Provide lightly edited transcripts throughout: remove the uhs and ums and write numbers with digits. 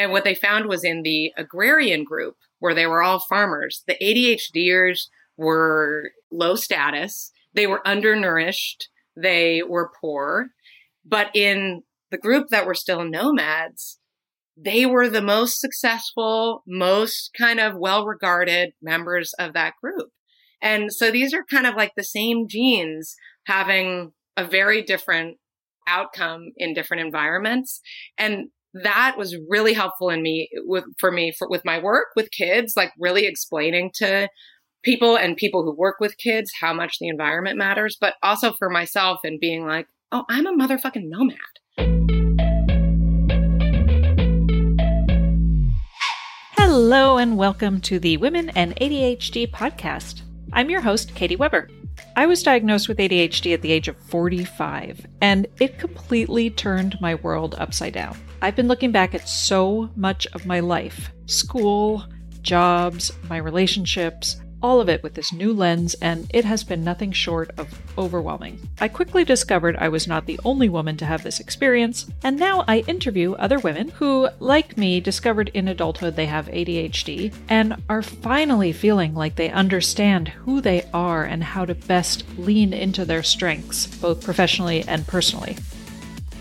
And what they found was in the agrarian group, where they were all farmers, the ADHDers were low status, they were undernourished, they were poor. But in the group that were still nomads, they were the most successful, most kind of well-regarded members of that group. And so these are kind of like the same genes having a very different outcome in different environments. And that was really helpful in me with my work with kids, like really explaining to people and people who work with kids how much the environment matters, but also for myself and being like, oh, I'm a motherfucking nomad. Hello and welcome to the Women and ADHD podcast. I'm your host, Katie Weber. I was diagnosed with ADHD at the age of 45, and it completely turned my world upside down. I've been looking back at so much of my life, school, jobs, my relationships, all of it with this new lens, and it has been nothing short of overwhelming. I quickly discovered I was not the only woman to have this experience, and now I interview other women who, like me, discovered in adulthood they have ADHD and are finally feeling like they understand who they are and how to best lean into their strengths, both professionally and personally.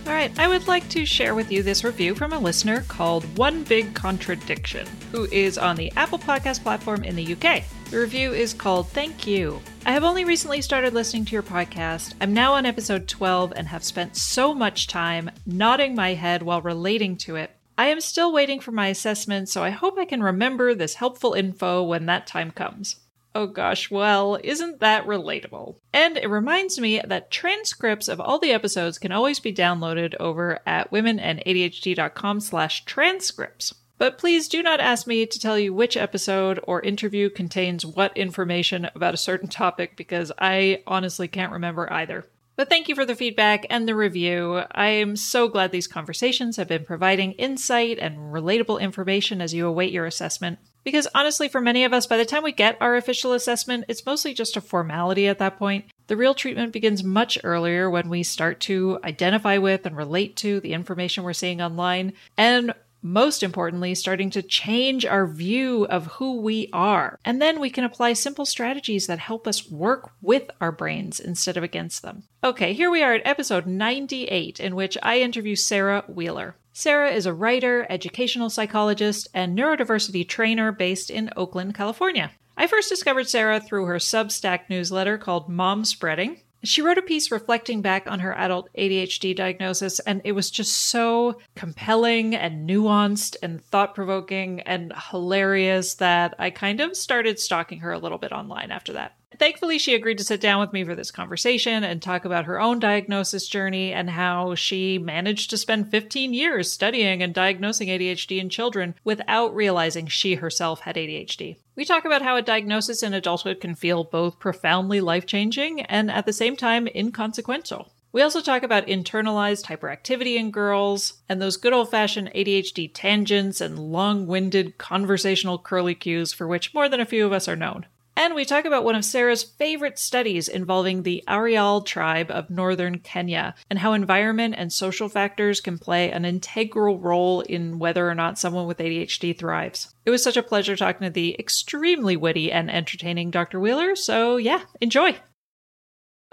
All right, I would like to share with you this review from a listener called One Big Contradiction, who is on the Apple Podcast platform in the UK. The review is called Thank You. I have only recently started listening to your podcast. I'm now on episode 12 and have spent so much time nodding my head while relating to it. I am still waiting for my assessment, so I hope I can remember this helpful info when that time comes. Oh gosh, well, isn't that relatable? And it reminds me that transcripts of all the episodes can always be downloaded over at womenandadhd.com/transcripts. But please do not ask me to tell you which episode or interview contains what information about a certain topic, because I honestly can't remember either. But thank you for the feedback and the review. I am so glad these conversations have been providing insight and relatable information as you await your assessment. Because honestly, for many of us, by the time we get our official assessment, it's mostly just a formality at that point. The real treatment begins much earlier when we start to identify with and relate to the information we're seeing online, and most importantly, starting to change our view of who we are. And then we can apply simple strategies that help us work with our brains instead of against them. Okay, here we are at episode 98, in which I interview Sarah Wheeler. Sarah is a writer, educational psychologist, and neurodiversity trainer based in Oakland, California. I first discovered Sarah through her Substack newsletter called Mom Spreading. She wrote a piece reflecting back on her adult ADHD diagnosis, and it was just so compelling and nuanced and thought-provoking and hilarious that I kind of started stalking her a little bit online after that. Thankfully, she agreed to sit down with me for this conversation and talk about her own diagnosis journey and how she managed to spend 15 years studying and diagnosing ADHD in children without realizing she herself had ADHD. We talk about how a diagnosis in adulthood can feel both profoundly life-changing and at the same time inconsequential. We also talk about internalized hyperactivity in girls and those good old-fashioned ADHD tangents and long-winded conversational curlicues for which more than a few of us are known. And we talk about one of Sarah's favorite studies involving the Ariel tribe of northern Kenya and how environment and social factors can play an integral role in whether or not someone with ADHD thrives. It was such a pleasure talking to the extremely witty and entertaining Dr. Wheeler, so yeah, enjoy.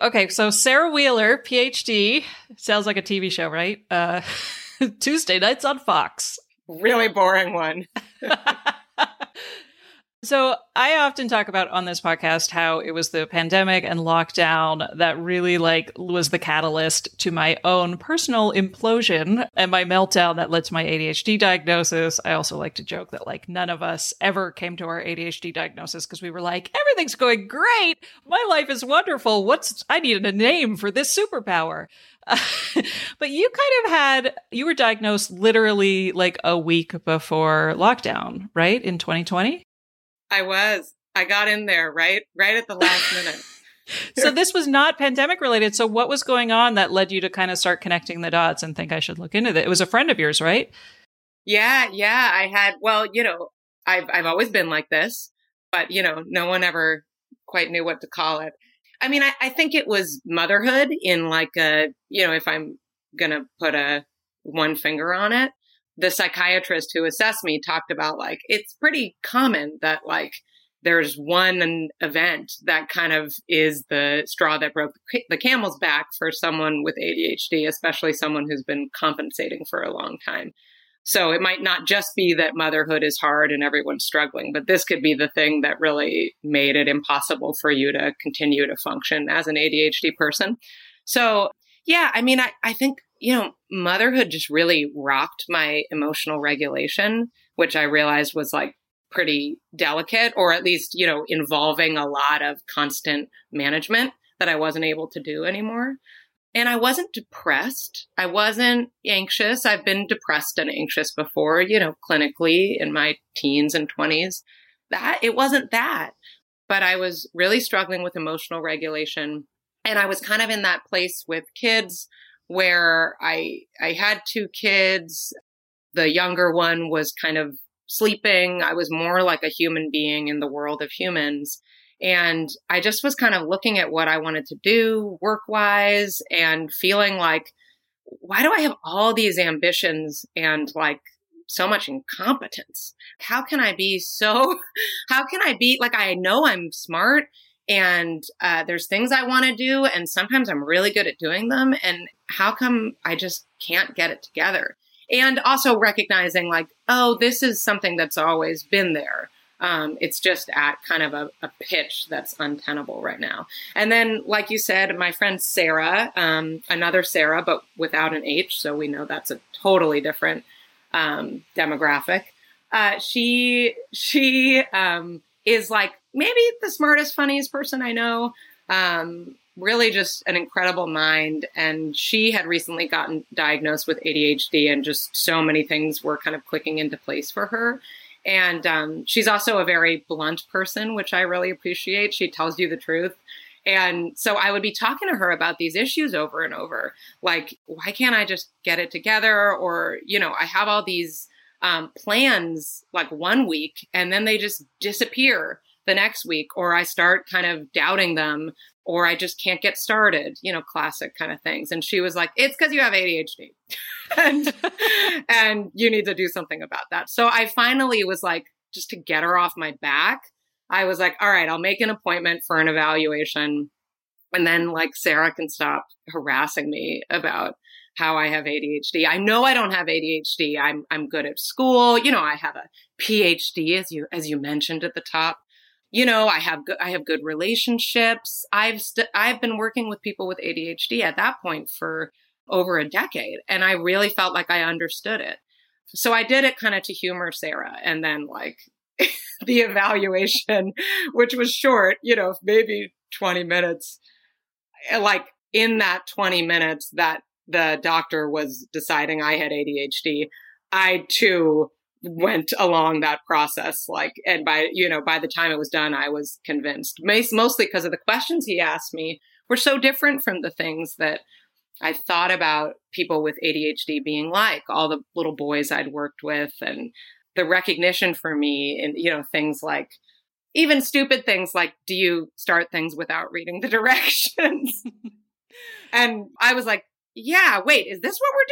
Okay, so Sarah Wheeler, PhD, sounds like a TV show, right? Tuesday nights on Fox. Really boring one. So I often talk about on this podcast how it was the pandemic and lockdown that really was the catalyst to my own personal implosion and my meltdown that led to my ADHD diagnosis. I also like to joke that none of us ever came to our ADHD diagnosis because we were like, everything's going great. My life is wonderful. I needed a name for this superpower. But you kind of you were diagnosed literally a week before lockdown, right? In 2020? I was. I got in there right at the last minute. So this was not pandemic related. So what was going on that led you to kind of start connecting the dots and think I should look into that? It was a friend of yours, right? Yeah. I've always been like this, but no one ever quite knew what to call it. I mean, I think it was motherhood in if I'm going to put one finger on it. the psychiatrist who assessed me talked about, like, it's pretty common that, like, there's one event that kind of is the straw that broke the camel's back for someone with ADHD, especially someone who's been compensating for a long time. So it might not just be that motherhood is hard and everyone's struggling, but this could be the thing that really made it impossible for you to continue to function as an ADHD person. So, yeah, I mean, I think, you know, motherhood just really rocked my emotional regulation, which I realized was, like, pretty delicate, or at least, you know, involving a lot of constant management that I wasn't able to do anymore. And I wasn't depressed. I wasn't anxious. I've been depressed and anxious before, you know, clinically in my teens and 20s. It wasn't that, but I was really struggling with emotional regulation. And I was kind of in that place with kids where I had two kids. The younger one was kind of sleeping. I was more like a human being in the world of humans. And I just was kind of looking at what I wanted to do work-wise and feeling like, why do I have all these ambitions and, like, so much incompetence? How can I be like, I know I'm smart and there's things I want to do, and sometimes I'm really good at doing them. And how come I just can't get it together? And also recognizing, like, oh, this is something that's always been there. It's just at kind of a pitch that's untenable right now. And then, like you said, my friend Sarah, another Sarah, but without an H. So we know that's a totally different demographic. She is, like, maybe the smartest, funniest person I know. Really just an incredible mind. And she had recently gotten diagnosed with ADHD, and just so many things were kind of clicking into place for her. And she's also a very blunt person, which I really appreciate. She tells you the truth. And so I would be talking to her about these issues over and over. Like, why can't I just get it together? Or, you know, I have all these plans, like, one week, and then they just disappear the next week, or I start kind of doubting them, or I just can't get started, you know, classic kind of things. And she was like, it's because you have ADHD and you need to do something about that. So I finally was like, just to get her off my back, I was like, all right, I'll make an appointment for an evaluation. And then, like, Sarah can stop harassing me about how I have ADHD. I know I don't have ADHD. I'm good at school. You know, I have a PhD, as you mentioned at the top. You know, I have good relationships. I've been working with people with ADHD at that point for over a decade, and I really felt like I understood it. So I did it kind of to humor Sarah, and then, like, the evaluation, which was short, you know, maybe 20 minutes. Like, in that 20 minutes that the doctor was deciding I had ADHD, I too went along that process, like, and by the time it was done, I was convinced, mostly because of the questions he asked me were so different from the things that I thought about people with ADHD being like, all the little boys I'd worked with, and the recognition for me, and, you know, things like, even stupid things like, do you start things without reading the directions? And I was like, yeah, wait, is this what we're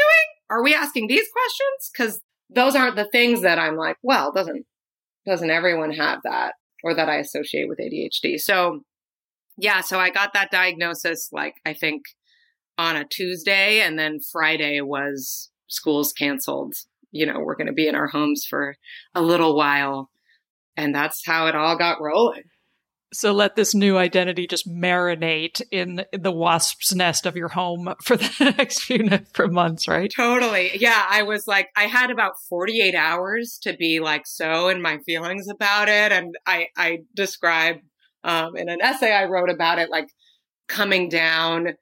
doing? Are we asking these questions? Because those aren't the things that I'm like, well, doesn't everyone have that, or that I associate with ADHD? So, yeah, so I got that diagnosis, like, I think on a Tuesday, and then Friday was school's canceled. You know, we're going to be in our homes for a little while. And that's how it all got rolling. So let this new identity just marinate in the wasp's nest of your home for the next few months, right? Totally. Yeah. I was like, I had about 48 hours to be, like, so in my feelings about it. And I describe in an essay I wrote about it, like, coming down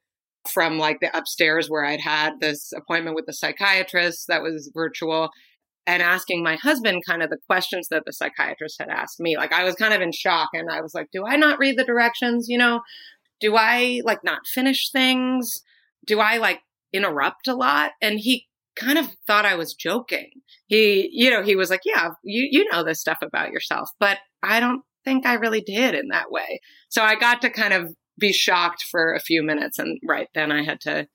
from, like, the upstairs where I'd had this appointment with the psychiatrist that was virtual, and asking my husband kind of the questions that the psychiatrist had asked me. Like, I was kind of in shock, and I was like, do I not read the directions? You know, do I, like, not finish things? Do I, like, interrupt a lot? And he kind of thought I was joking. He was like, yeah, you know this stuff about yourself, but I don't think I really did in that way. So I got to kind of be shocked for a few minutes. And right then I had to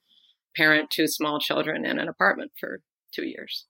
parent two small children in an apartment for 2 years.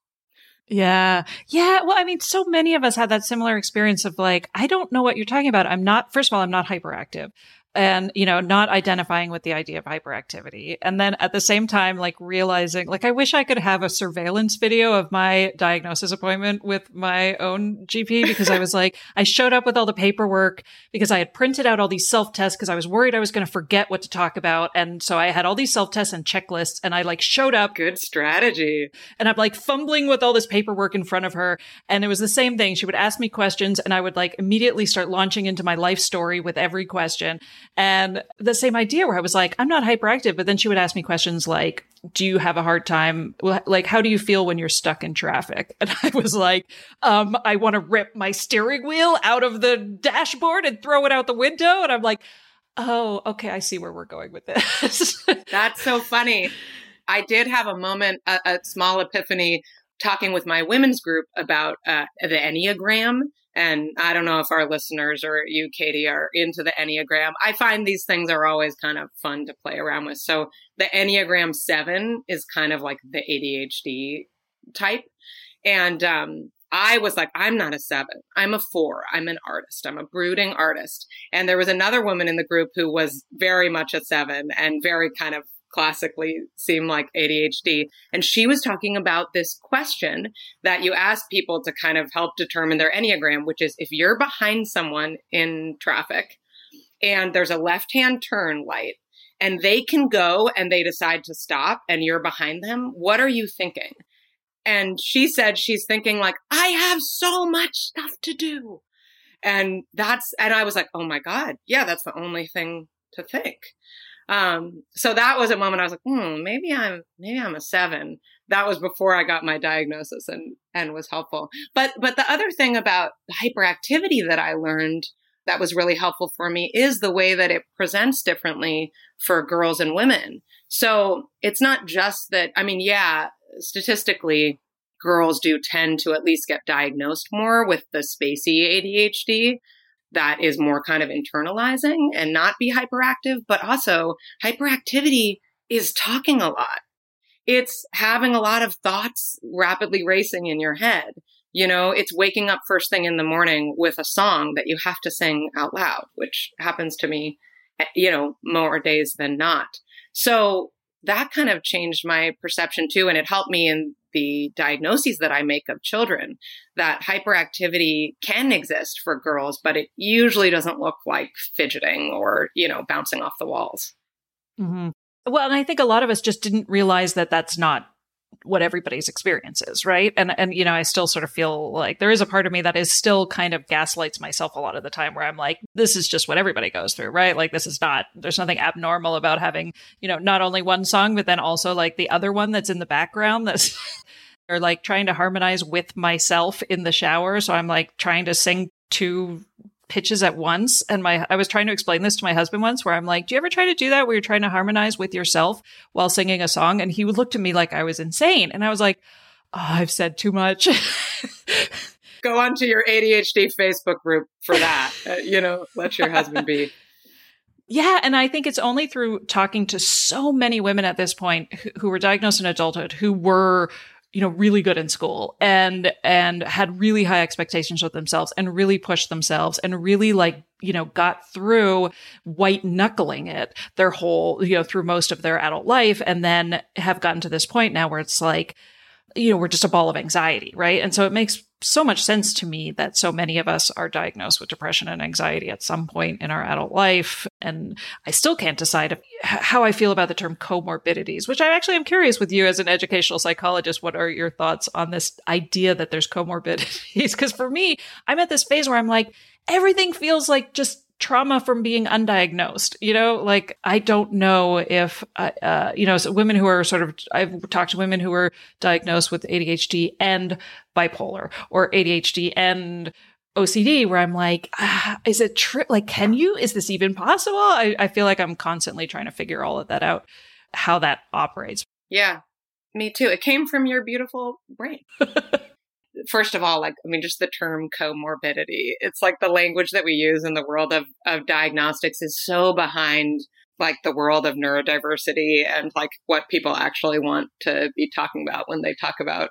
Yeah. Yeah. Well, I mean, so many of us had that similar experience of like, I don't know what you're talking about. I'm not hyperactive. And, you know, not identifying with the idea of hyperactivity. And then at the same time, like realizing, like, I wish I could have a surveillance video of my diagnosis appointment with my own GP, because I was like, I showed up with all the paperwork because I had printed out all these self-tests because I was worried I was going to forget what to talk about. And so I had all these self-tests and checklists and I like showed up. Good strategy. And I'm like fumbling with all this paperwork in front of her. And it was the same thing. She would ask me questions and I would like immediately start launching into my life story with every question. And the same idea where I was like, I'm not hyperactive. But then she would ask me questions like, do you have a hard time? Like, how do you feel when you're stuck in traffic? And I was like, I want to rip my steering wheel out of the dashboard and throw it out the window. And I'm like, oh, okay, I see where we're going with this. That's so funny. I did have a moment, a small epiphany talking with my women's group about the Enneagram. And I don't know if our listeners or you, Katie, are into the Enneagram. I find these things are always kind of fun to play around with. So the Enneagram 7 is kind of like the ADHD type. And I was like, I'm not a 7. I'm a 4. I'm an artist. I'm a brooding artist. And there was another woman in the group who was very much a 7 and very kind of classically seem like ADHD. And she was talking about this question that you ask people to kind of help determine their Enneagram, which is if you're behind someone in traffic and there's a left-hand turn light and they can go and they decide to stop and you're behind them, what are you thinking? And she said she's thinking like, I have so much stuff to do. And I was like, oh my God, yeah, that's the only thing to think. So that was a moment I was like, maybe I'm a 7. That was before I got my diagnosis and was helpful. But the other thing about hyperactivity that I learned that was really helpful for me is the way that it presents differently for girls and women. So it's not just that, I mean, yeah, statistically, girls do tend to at least get diagnosed more with the spacey ADHD. That is more kind of internalizing and not be hyperactive, but also hyperactivity is talking a lot. It's having a lot of thoughts rapidly racing in your head. You know, it's waking up first thing in the morning with a song that you have to sing out loud, which happens to me, you know, more days than not. So that kind of changed my perception too. And it helped me in the diagnoses that I make of children, that hyperactivity can exist for girls, but it usually doesn't look like fidgeting or, you know, bouncing off the walls. Mm-hmm. Well, and I think a lot of us just didn't realize that that's not what everybody's experience is, right? And you know, I still sort of feel like there is a part of me that is still kind of gaslights myself a lot of the time where I'm like, this is just what everybody goes through, right? Like there's nothing abnormal about having, you know, not only one song, but then also like the other one that's in the background that's or like trying to harmonize with myself in the shower. So I'm like trying to sing 2 pitches at once. And I was trying to explain this to my husband once where I'm like, do you ever try to do that where you're trying to harmonize with yourself while singing a song? And he would look at me like I was insane. And I was like, oh, I've said too much. Go onto your ADHD Facebook group for that. You know, let your husband be. Yeah. And I think it's only through talking to so many women at this point who were diagnosed in adulthood who were, you know, really good in school and had really high expectations of themselves and really pushed themselves and really like, you know, got through white knuckling it their whole, you know, through most of their adult life. And then have gotten to this point now where it's like, you know, we're just a ball of anxiety, right? And so it makes so much sense to me that so many of us are diagnosed with depression and anxiety at some point in our adult life. And I still can't decide how I feel about the term comorbidities, which I actually am curious with you as an educational psychologist. What are your thoughts on this idea that there's comorbidities? Because for me, I'm at this phase where I'm like, everything feels like just trauma from being undiagnosed, you know, like, I don't know if, you know, so women who are sort of, I've talked to women who were diagnosed with ADHD and bipolar or ADHD and OCD where I'm like, is it true? Like, is this even possible? I feel like I'm constantly trying to figure all of that out, how that operates. Yeah, me too. It came from your beautiful brain. First of all, like, I mean, just the term comorbidity, it's like the language that we use in the world of diagnostics is so behind like the world of neurodiversity and like what people actually want to be talking about when they talk about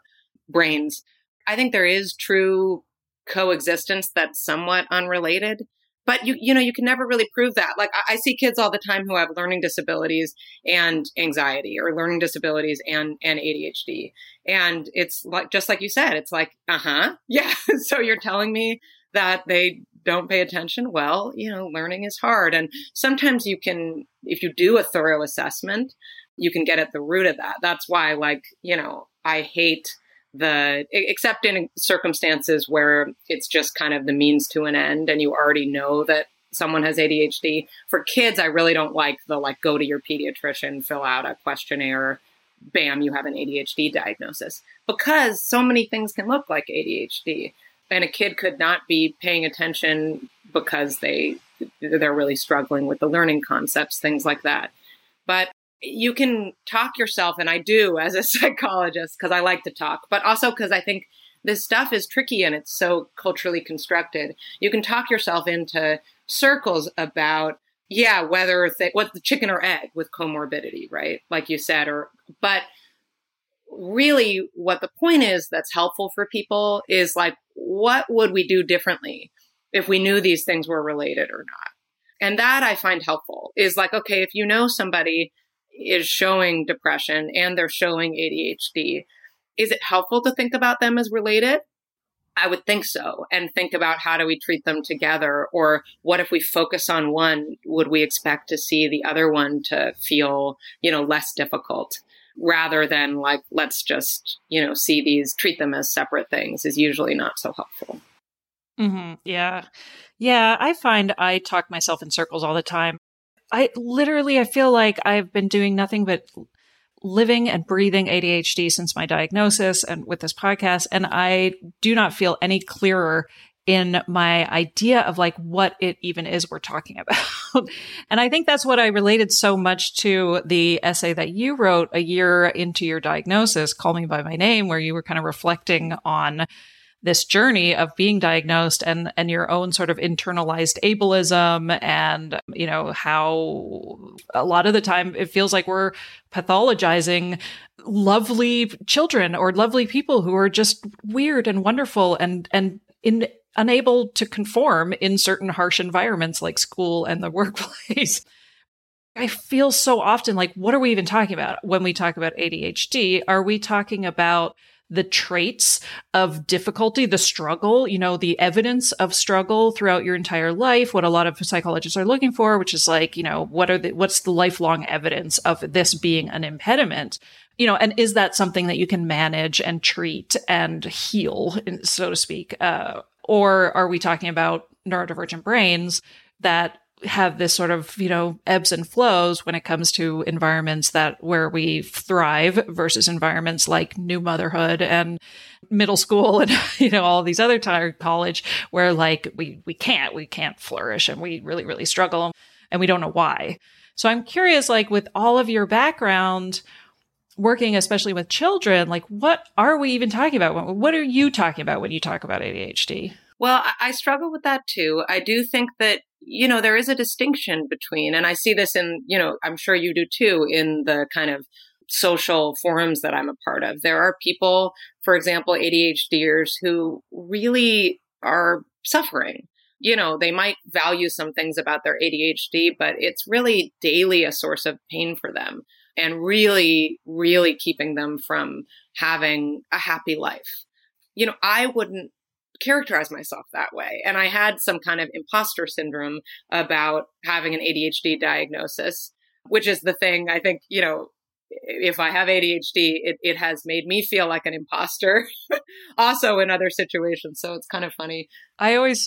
brains. I think there is true coexistence that's somewhat unrelated, but you can never really prove that. Like I see kids all the time who have learning disabilities and anxiety, or learning disabilities and ADHD. And it's like, just like you said, it's like, yeah. So you're telling me that they don't pay attention? Well, learning is hard. And sometimes you can, if you do a thorough assessment, you can get at the root of that. That's why, I hate except in circumstances where it's just kind of the means to an end and you already know that someone has ADHD. For kids, I really don't like the go to your pediatrician, fill out a questionnaire, bam, you have an ADHD diagnosis, because so many things can look like ADHD. And a kid could not be paying attention because they're really struggling with the learning concepts, things like that. But you can talk yourself, and I do as a psychologist because I like to talk, but also because I think this stuff is tricky and it's so culturally constructed. You can talk yourself into circles about, whether what's the chicken or egg with comorbidity, right? Like you said, but really what the point is that's helpful for people is what would we do differently if we knew these things were related or not? And that I find helpful is okay, if somebody is showing depression and they're showing ADHD, is it helpful to think about them as related? I would think so. And think about how do we treat them together? Or what if we focus on one, would we expect to see the other one to feel, less difficult? Rather than let's just, treat them as separate things is usually not so helpful. Mm-hmm. Yeah. Yeah. I find I talk myself in circles all the time. I feel like I've been doing nothing but living and breathing ADHD since my diagnosis and with this podcast. And I do not feel any clearer in my idea of what it even is we're talking about. And I think that's what I related so much to the essay that you wrote a year into your diagnosis, Call Me By My Name, where you were kind of reflecting on this journey of being diagnosed and your own sort of internalized ableism and, how a lot of the time it feels like we're pathologizing lovely children or lovely people who are just weird and wonderful and unable to conform in certain harsh environments like school and the workplace. I feel so often what are we even talking about when we talk about ADHD? Are we talking about the traits of difficulty, the struggle, the evidence of struggle throughout your entire life, what a lot of psychologists are looking for, which is what's the lifelong evidence of this being an impediment? And is that something that you can manage and treat and heal, so to speak? Or are we talking about neurodivergent brains that have this sort of, ebbs and flows when it comes to environments where we thrive versus environments like new motherhood and middle school and, all these other college where we can't flourish and we really, really struggle and we don't know why. So I'm curious, with all of your background, working especially with children, what are we even talking about? What are you talking about when you talk about ADHD? Well, I struggle with that too. I do think that, there is a distinction between, and I see this in, I'm sure you do too, in the kind of social forums that I'm a part of. There are people, for example, ADHDers who really are suffering. They might value some things about their ADHD, but it's really daily a source of pain for them. And really, really keeping them from having a happy life. I wouldn't characterize myself that way. And I had some kind of imposter syndrome about having an ADHD diagnosis, which is the thing I think, if I have ADHD, it has made me feel like an imposter also in other situations. So it's kind of funny. I always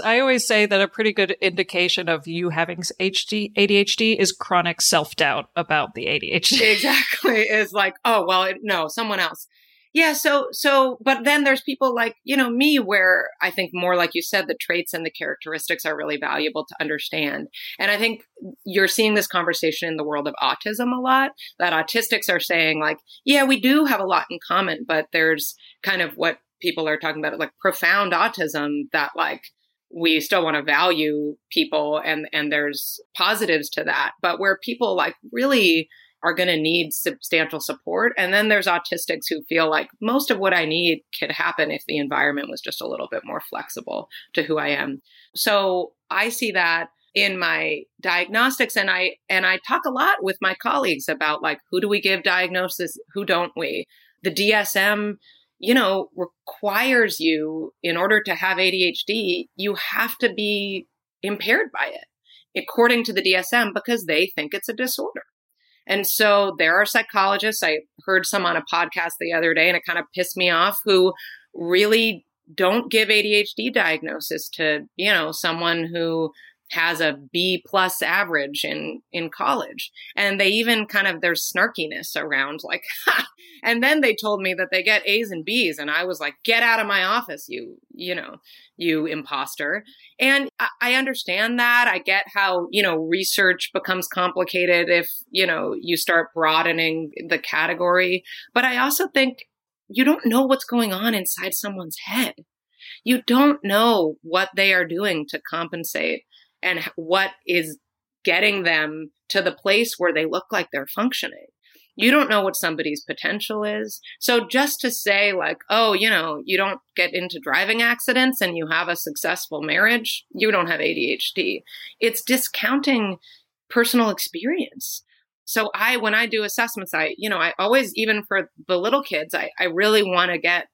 say that a pretty good indication of you having ADHD is chronic self-doubt about the ADHD. Exactly. It's no, someone else. Yeah. So, but then there's people me, where I think more, like you said, the traits and the characteristics are really valuable to understand. And I think you're seeing this conversation in the world of autism a lot, that autistics are saying we do have a lot in common, but there's kind of what people are talking about, profound autism that we still want to value people and there's positives to that. But where people really are going to need substantial support. And then there's autistics who feel like most of what I need could happen if the environment was just a little bit more flexible to who I am. So I see that in my diagnostics. And I talk a lot with my colleagues about like, who do we give diagnosis? Who don't we? The DSM, you know, requires you, in order to have ADHD, you have to be impaired by it, according to the DSM, because they think it's a disorder. And so there are psychologists, I heard some on a podcast the other day, and it kind of pissed me off, who really don't give ADHD diagnosis to, you know, someone who has a B+ average in college. And they even kind of, there's snarkiness around like, ha! And then they told me that they get A's and B's. And I was like, get out of my office, you imposter. And I understand that. I get how, you know, research becomes complicated if, you know, you start broadening the category. But I also think you don't know what's going on inside someone's head. You don't know what they are doing to compensate and what is getting them to the place where they look like they're functioning. You don't know what somebody's potential is. So just to say like, oh, you know, you don't get into driving accidents and you have a successful marriage, you don't have ADHD. It's discounting personal experience. So when I do assessments, I always, even for the little kids, I really want to get,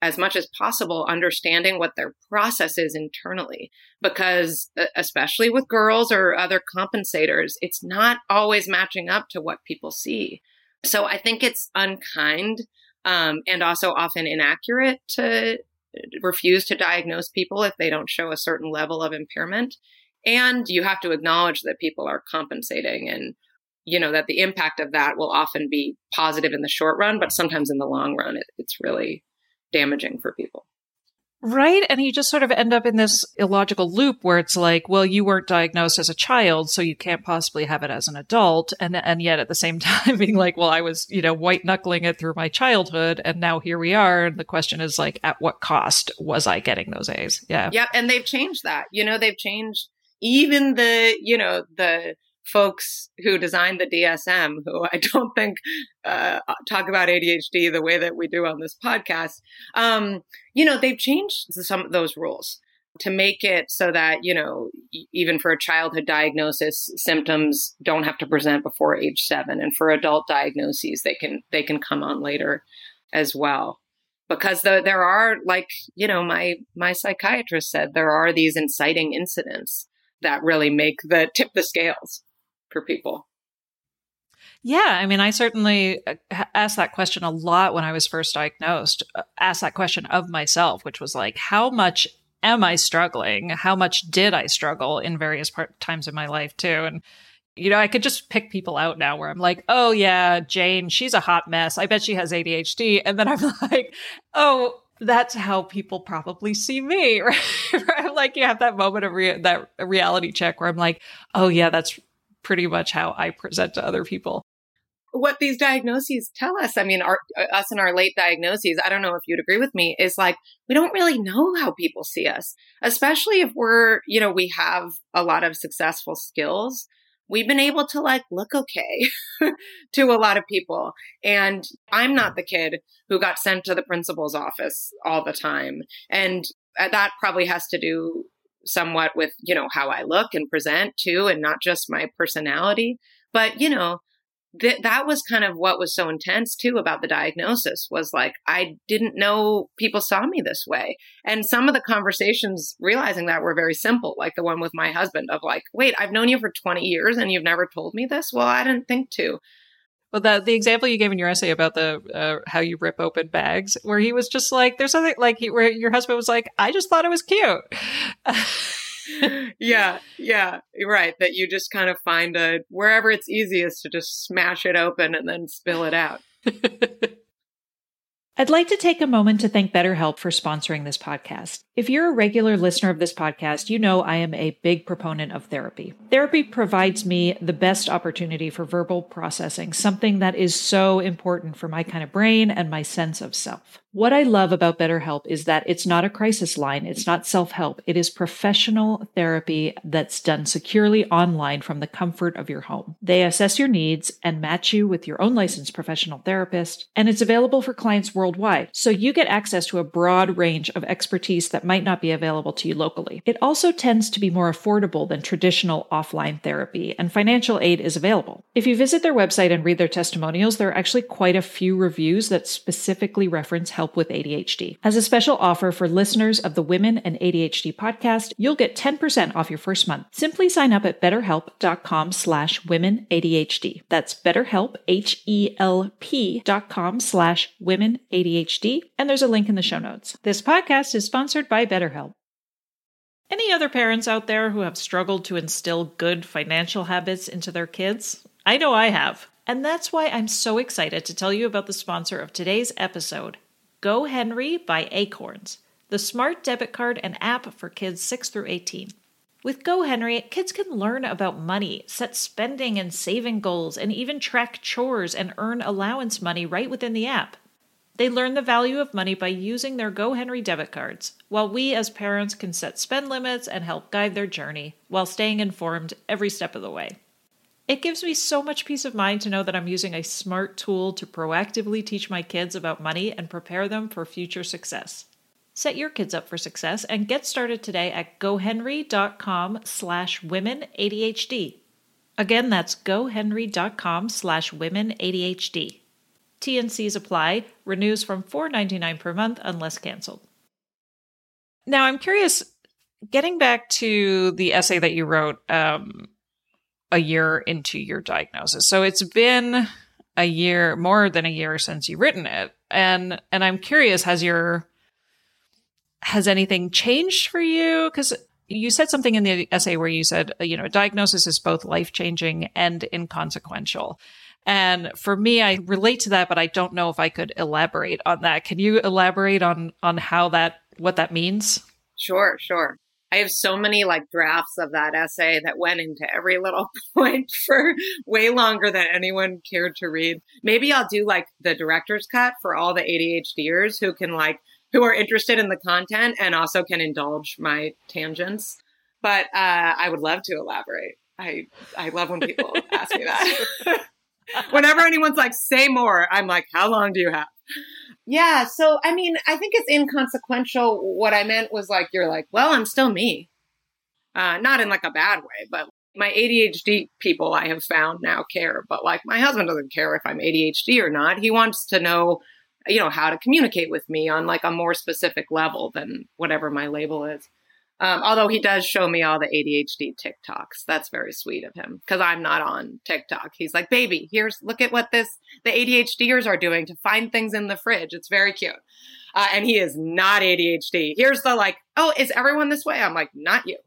as much as possible, understanding what their process is internally, because especially with girls or other compensators, it's not always matching up to what people see. So I think it's unkind and also often inaccurate to refuse to diagnose people if they don't show a certain level of impairment. And you have to acknowledge that people are compensating and, you know, that the impact of that will often be positive in the short run, but sometimes in the long run, it's really damaging for people. Right. And you just sort of end up in this illogical loop where it's like, well, you weren't diagnosed as a child, so you can't possibly have it as an adult. And yet at the same time being like, well, I was, you know, white knuckling it through my childhood. And now here we are. And the question is like, at what cost was I getting those A's? Yeah. Yep. And they've changed that, you know, they've changed even the, you know, the folks who designed the DSM, who I don't think talk about ADHD the way that we do on this podcast, you know, they've changed some of those rules to make it so that, you know, even for a childhood diagnosis, symptoms don't have to present before age 7. And for adult diagnoses, they can come on later as well. Because there are, like, you know, my psychiatrist said, there are these inciting incidents that really make the tip the scales for people. Yeah. I mean, I certainly asked that question a lot when I was first diagnosed, asked that question of myself, which was like, how much am I struggling? How much did I struggle in various times of my life too? And, you know, I could just pick people out now where I'm like, oh yeah, Jane, she's a hot mess. I bet she has ADHD. And then I'm like, oh, that's how people probably see me, right? Like you have that moment of that reality check where I'm like, oh yeah, that's pretty much how I present to other people. What these diagnoses tell us, I mean, us in our late diagnoses, I don't know if you'd agree with me, is like, we don't really know how people see us, especially if we're, you know, we have a lot of successful skills. We've been able to like look okay to a lot of people. And I'm not the kid who got sent to the principal's office all the time. And that probably has to do somewhat with, you know, how I look and present too, and not just my personality. But, you know, that was kind of what was so intense too about the diagnosis, was like, I didn't know people saw me this way. And some of the conversations realizing that were very simple, like the one with my husband of like, wait, I've known you for 20 years and you've never told me this? Well, I didn't think to. Well, the example you gave in your essay about the how you rip open bags, where he was just like, there's something like where your husband was like, I just thought it was cute. Yeah, right. That you just kind of find wherever it's easiest to just smash it open and then spill it out. I'd like to take a moment to thank BetterHelp for sponsoring this podcast. If you're a regular listener of this podcast, you know I am a big proponent of therapy. Therapy provides me the best opportunity for verbal processing, something that is so important for my kind of brain and my sense of self. What I love about BetterHelp is that it's not a crisis line. It's not self-help. It is professional therapy that's done securely online from the comfort of your home. They assess your needs and match you with your own licensed professional therapist, and it's available for clients worldwide, so you get access to a broad range of expertise that might not be available to you locally. It also tends to be more affordable than traditional offline therapy, and financial aid is available. If you visit their website and read their testimonials, there are actually quite a few reviews that specifically reference help with ADHD. As a special offer for listeners of the Women and ADHD podcast, you'll get 10% off your first month. Simply sign up at BetterHelp.com/WomenADHD. That's BetterHelp, HELP.com/WomenADHD. And there's a link in the show notes. This podcast is sponsored by BetterHelp. Any other parents out there who have struggled to instill good financial habits into their kids? I know I have. And that's why I'm so excited to tell you about the sponsor of today's episode, Go Henry by Acorns, the smart debit card and app for kids 6 through 18. With Go Henry, kids can learn about money, set spending and saving goals, and even track chores and earn allowance money right within the app. They learn the value of money by using their Go Henry debit cards, while we as parents can set spend limits and help guide their journey while staying informed every step of the way. It gives me so much peace of mind to know that I'm using a smart tool to proactively teach my kids about money and prepare them for future success. Set your kids up for success and get started today at gohenry.com/womenADHD. Again, that's gohenry.com/womenADHD. T&Cs apply, renews from $4.99 per month unless canceled. Now I'm curious, getting back to the essay that you wrote, a year into your diagnosis. So it's been a year, more than a year since you've written it. And I'm curious, has anything changed for you? Because you said something in the essay where you said, a diagnosis is both life-changing and inconsequential. And for me, I relate to that, but I don't know if I could elaborate on that. Can you elaborate on how that, what that means? Sure. I have so many drafts of that essay that went into every little point for way longer than anyone cared to read. Maybe I'll do the director's cut for all the ADHDers who can who are interested in the content and also can indulge my tangents. But I would love to elaborate. I love when people ask me that. Whenever anyone's say more, I'm how long do you have? Yeah. So, I think it's inconsequential. What I meant was well, I'm still me. Not in a bad way, but my ADHD people I have found now care. But my husband doesn't care if I'm ADHD or not. He wants to know, how to communicate with me on a more specific level than whatever my label is. Although he does show me all the ADHD TikToks. That's very sweet of him because I'm not on TikTok. He's like, baby, look at what the ADHDers are doing to find things in the fridge. It's very cute. And he is not ADHD. Here's the oh, is everyone this way? I'm like, not you.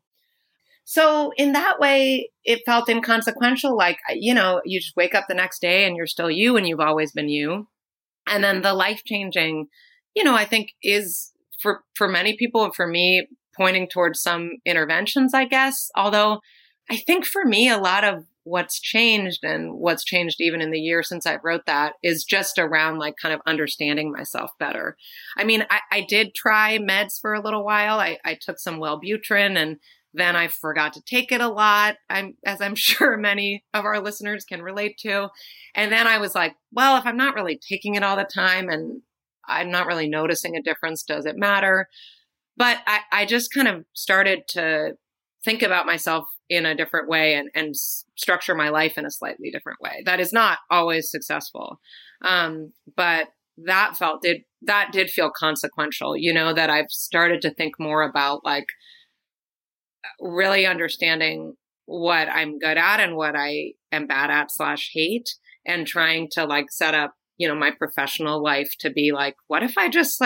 So in that way, it felt inconsequential. You just wake up the next day and you're still you and you've always been you. And then the life-changing, I think is for many people and for me, pointing towards some interventions, I guess. Although I think for me, a lot of what's changed even in the year since I wrote that is just around kind of understanding myself better. I did try meds for a little while. I took some Wellbutrin and then I forgot to take it a lot, as I'm sure many of our listeners can relate to. And then I was well, if I'm not really taking it all the time and I'm not really noticing a difference, does it matter? But I just kind of started to think about myself in a different way and structure my life in a slightly different way. That is not always successful. But that did feel consequential, that I've started to think more about really understanding what I'm good at and what I am bad at /hate and trying to set up, my professional life to be what if I just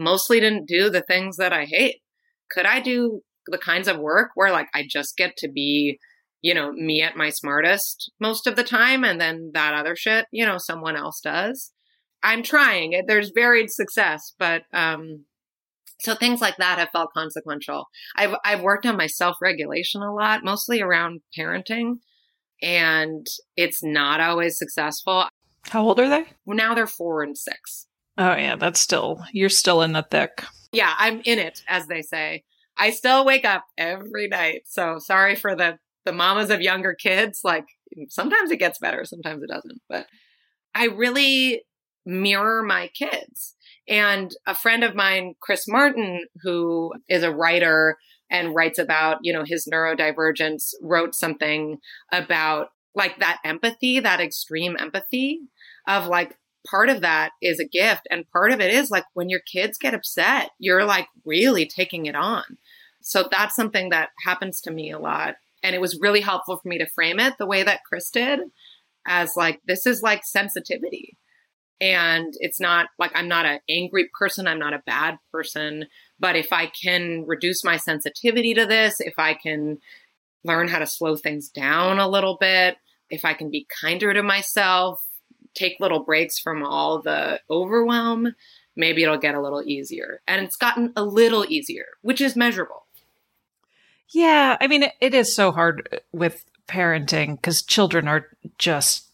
mostly didn't do the things that I hate? Could I do the kinds of work where I just get to be, me at my smartest most of the time and then that other shit, someone else does? I'm trying it. There's varied success, but so things like that have felt consequential. I've worked on my self-regulation a lot, mostly around parenting, and it's not always successful. How old are they? Now they're 4 and 6. Oh yeah, that's still, you're still in the thick. Yeah, I'm in it, as they say. I still wake up every night. So sorry for the mamas of younger kids. Like sometimes it gets better, sometimes it doesn't. But I really mirror my kids. And a friend of mine, Chris Martin, who is a writer and writes about, you know, his neurodivergence, wrote something about like that empathy, that extreme empathy of like, part of that is a gift. And part of it is like when your kids get upset, you're like really taking it on. So that's something that happens to me a lot. And it was really helpful for me to frame it the way that Chris did as like, this is like sensitivity. And it's not like, I'm not an angry person. I'm not a bad person. But if I can reduce my sensitivity to this, if I can learn how to slow things down a little bit, if I can be kinder to myself, take little breaks from all the overwhelm, maybe it'll get a little easier. And it's gotten a little easier, which is measurable. Yeah. I mean, it is so hard with parenting because children are just,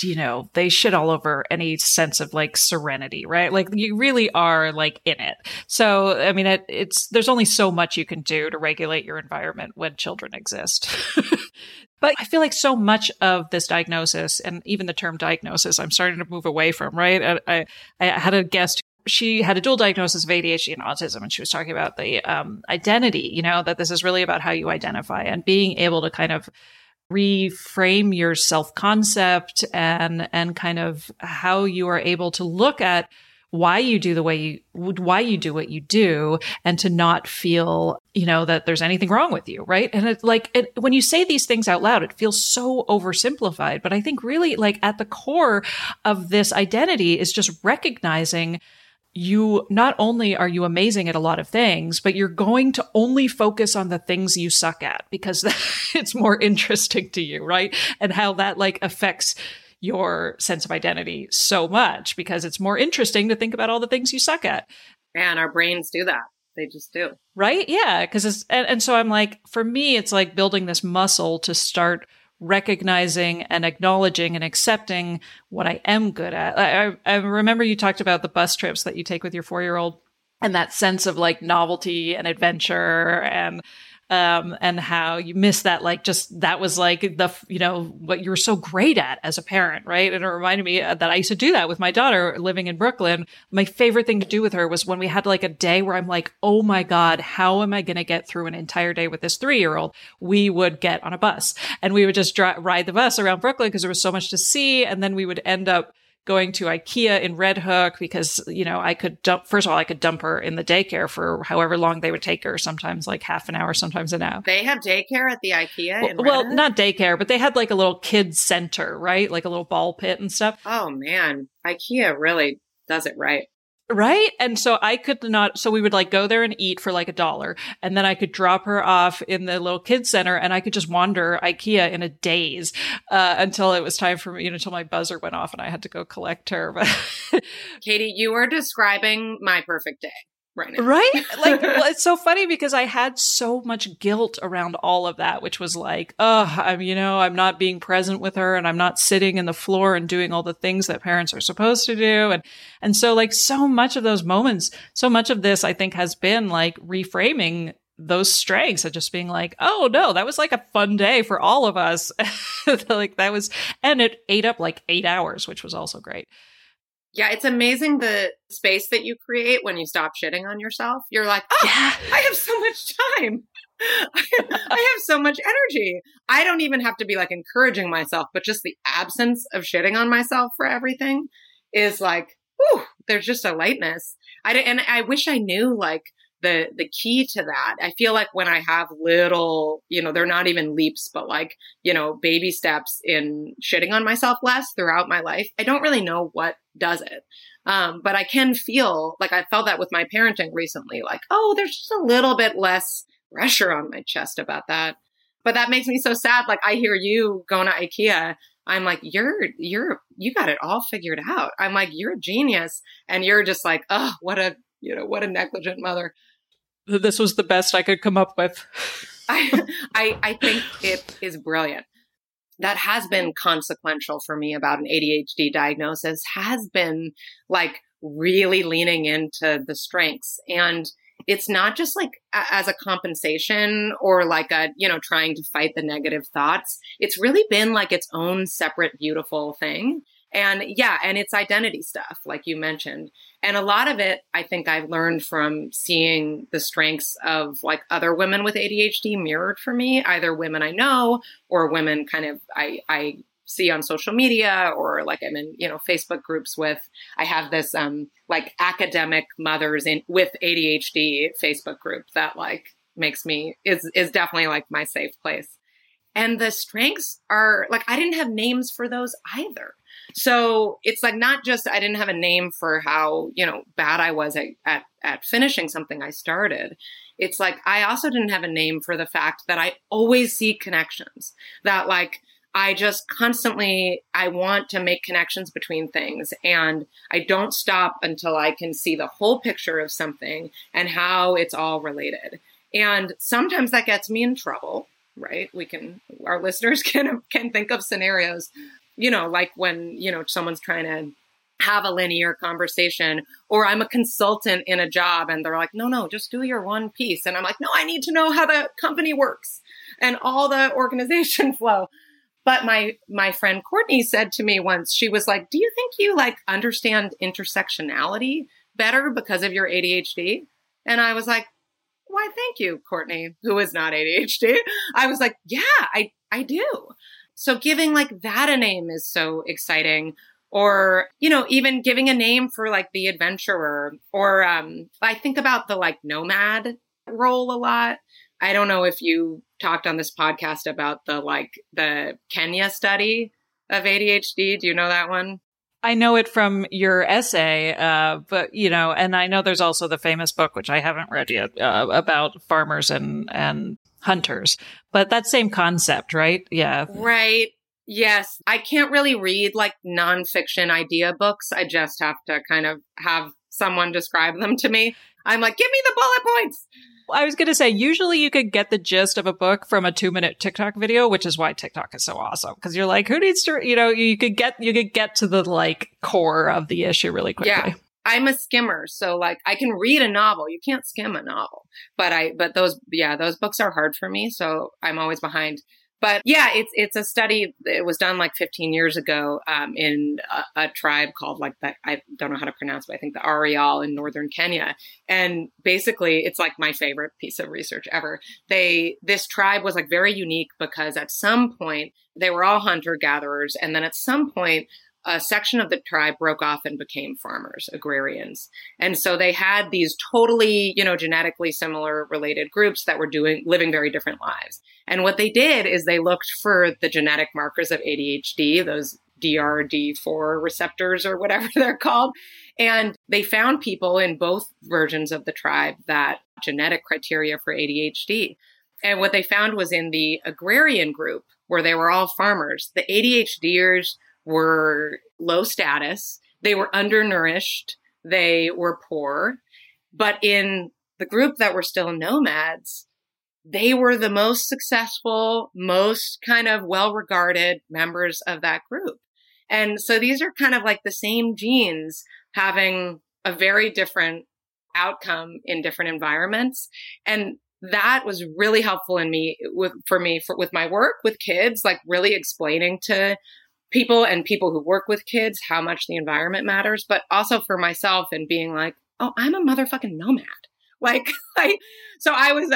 you know, they shit all over any sense of like serenity, right? Like you really are like in it. So, I mean, it's, there's only so much you can do to regulate your environment when children exist. But I feel like so much of this diagnosis and even the term diagnosis, I'm starting to move away from, right? I had a guest, she had a dual diagnosis of ADHD and autism, and she was talking about the identity, you know, that this is really about how you identify and being able to kind of reframe your self-concept and kind of how you are able to look at why you do the way you would, why you do what you do, and to not feel, you know, that there's anything wrong with you. Right. And it's like, when you say these things out loud, it feels so oversimplified, but I think really like at the core of this identity is just recognizing you, not only are you amazing at a lot of things, but you're going to only focus on the things you suck at because it's more interesting to you. Right. And how that like affects your sense of identity so much because it's more interesting to think about all the things you suck at. And our brains do that. They just do. Right. Yeah. Because it's, and so I'm like, for me, it's like building this muscle to start recognizing and acknowledging and accepting what I am good at. I remember you talked about the bus trips that you take with your 4-year-old and that sense of like novelty and adventure and how you miss that, like, just, that was like the, you know, what you were so great at as a parent, right? And it reminded me that I used to do that with my daughter living in Brooklyn. My favorite thing to do with her was when we had like a day where I'm like, oh my God, how am I going to get through an entire day with this 3-year-old? We would get on a bus and we would just ride the bus around Brooklyn because there was so much to see. And then we would end up going to IKEA in Red Hook because, you know, I could dump, first of all, I could dump her in the daycare for however long they would take her, sometimes like half an hour, sometimes an hour. They have daycare at the IKEA in Red Hook? Well, not daycare, but they had like a little kids center, right? Like a little ball pit and stuff. Oh man, IKEA really does it right. Right. And so I could not, so we would like go there and eat for like $1. And then I could drop her off in the little kids center and I could just wander IKEA in a daze, until it was time for me, you know, until my buzzer went off and I had to go collect her. But Katie, you are describing my perfect day right now. Right? Like, well, it's so funny because I had so much guilt around all of that, which was like, oh, I'm, you know, I'm not being present with her and I'm not sitting in the floor and doing all the things that parents are supposed to do. And so like so much of those moments, so much of this, I think, has been like reframing those strengths and just being like, oh no, that was like a fun day for all of us. Like that was, and it ate up like 8 hours, which was also great. Yeah, it's amazing the space that you create when you stop shitting on yourself. You're like, oh, yeah. I have so much time. I have so much energy. I don't even have to be like encouraging myself, but just the absence of shitting on myself for everything is like, whew, there's just a lightness. And I wish I knew like the key to that. I feel like when I have little, you know, they're not even leaps, but like, you know, baby steps in shitting on myself less throughout my life, I don't really know what does it. But I can feel like I felt that with my parenting recently, like, oh, there's just a little bit less pressure on my chest about that. But that makes me so sad. Like I hear you going to IKEA. I'm like, you got it all figured out. I'm like, you're a genius. And you're just like, oh, what a negligent mother. This was the best I could come up with. I think it is brilliant. That has been consequential for me about an ADHD diagnosis, has been like really leaning into the strengths. And it's not just like as a compensation or like a, you know, trying to fight the negative thoughts. It's really been like its own separate, beautiful thing. And yeah, and it's identity stuff, like you mentioned. And a lot of it, I think I've learned from seeing the strengths of like other women with ADHD mirrored for me, either women I know or women kind of I see on social media, or like I'm in, you know, Facebook groups with. I have this like academic mothers with ADHD Facebook group that like makes me is definitely like my safe place. And the strengths are like, I didn't have names for those either. So it's like, not just, I didn't have a name for how, you know, bad I was at finishing something I started. It's like, I also didn't have a name for the fact that I always see connections, that like, I just constantly, I want to make connections between things, and I don't stop until I can see the whole picture of something and how it's all related. And sometimes that gets me in trouble, right? We can, our listeners can think of scenarios, you know, like when, you know, someone's trying to have a linear conversation, or I'm a consultant in a job and they're like, no, just do your one piece. And I'm like, no, I need to know how the company works and all the organization flow. But my friend Courtney said to me once, she was like, do you think you like understand intersectionality better because of your ADHD? And I was like, why, thank you, Courtney, who is not ADHD. I was like, yeah, I do. So giving like that a name is so exciting. Or, you know, even giving a name for like the adventurer, or I think about the like nomad role a lot. I don't know if you talked on this podcast about the like the Kenya study of ADHD. Do you know that one? I know it from your essay, but you know, and I know there's also the famous book, which I haven't read yet, about farmers and hunters, but that same concept, right? Yeah. Right. Yes. I can't really read like nonfiction idea books. I just have to kind of have someone describe them to me. I'm like, give me the bullet points. I was going to say, usually you could get the gist of a book from a 2-minute TikTok video, which is why TikTok is so awesome. Cause you're like, who needs to, you know, you could get to the like core of the issue really quickly. Yeah. I'm a skimmer. So like I can read a novel. You can't skim a novel, but those books are hard for me. So I'm always behind. But yeah, it's a study. It was done like 15 years ago in a tribe called like that. I don't know how to pronounce, but I think the Ariel in northern Kenya. And basically, it's like my favorite piece of research ever. This tribe was like very unique because at some point they were all hunter-gatherers, and then at some point a section of the tribe broke off and became farmers, agrarians. And so they had these totally, you know, genetically similar related groups that were living very different lives. And what they did is they looked for the genetic markers of ADHD, those DRD4 receptors or whatever they're called. And they found people in both versions of the tribe that genetic criteria for ADHD. And what they found was in the agrarian group, where they were all farmers, the ADHDers were low status, they were undernourished, they were poor. But in the group that were still nomads, they were the most successful, most kind of well-regarded members of that group. And so these are kind of like the same genes having a very different outcome in different environments. And that was really helpful for me with my work with kids, like really explaining to people and people who work with kids how much the environment matters, but also for myself and being like, oh, I'm a motherfucking nomad. So I was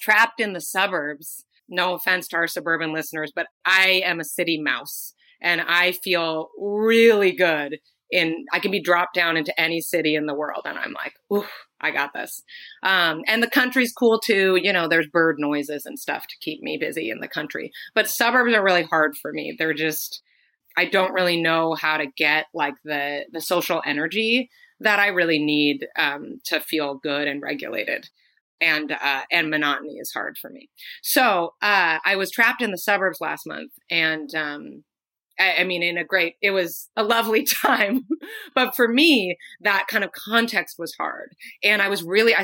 trapped in the suburbs. No offense to our suburban listeners, but I am a city mouse, and I feel really good I can be dropped down into any city in the world. And I'm like, ooh, I got this. And the country's cool too. You know, there's bird noises and stuff to keep me busy in the country, but suburbs are really hard for me. They're just, I don't really know how to get like the social energy that I really need to feel good and regulated. And monotony is hard for me. So I was trapped in the suburbs last month, and it was a lovely time, but for me, that kind of context was hard. And I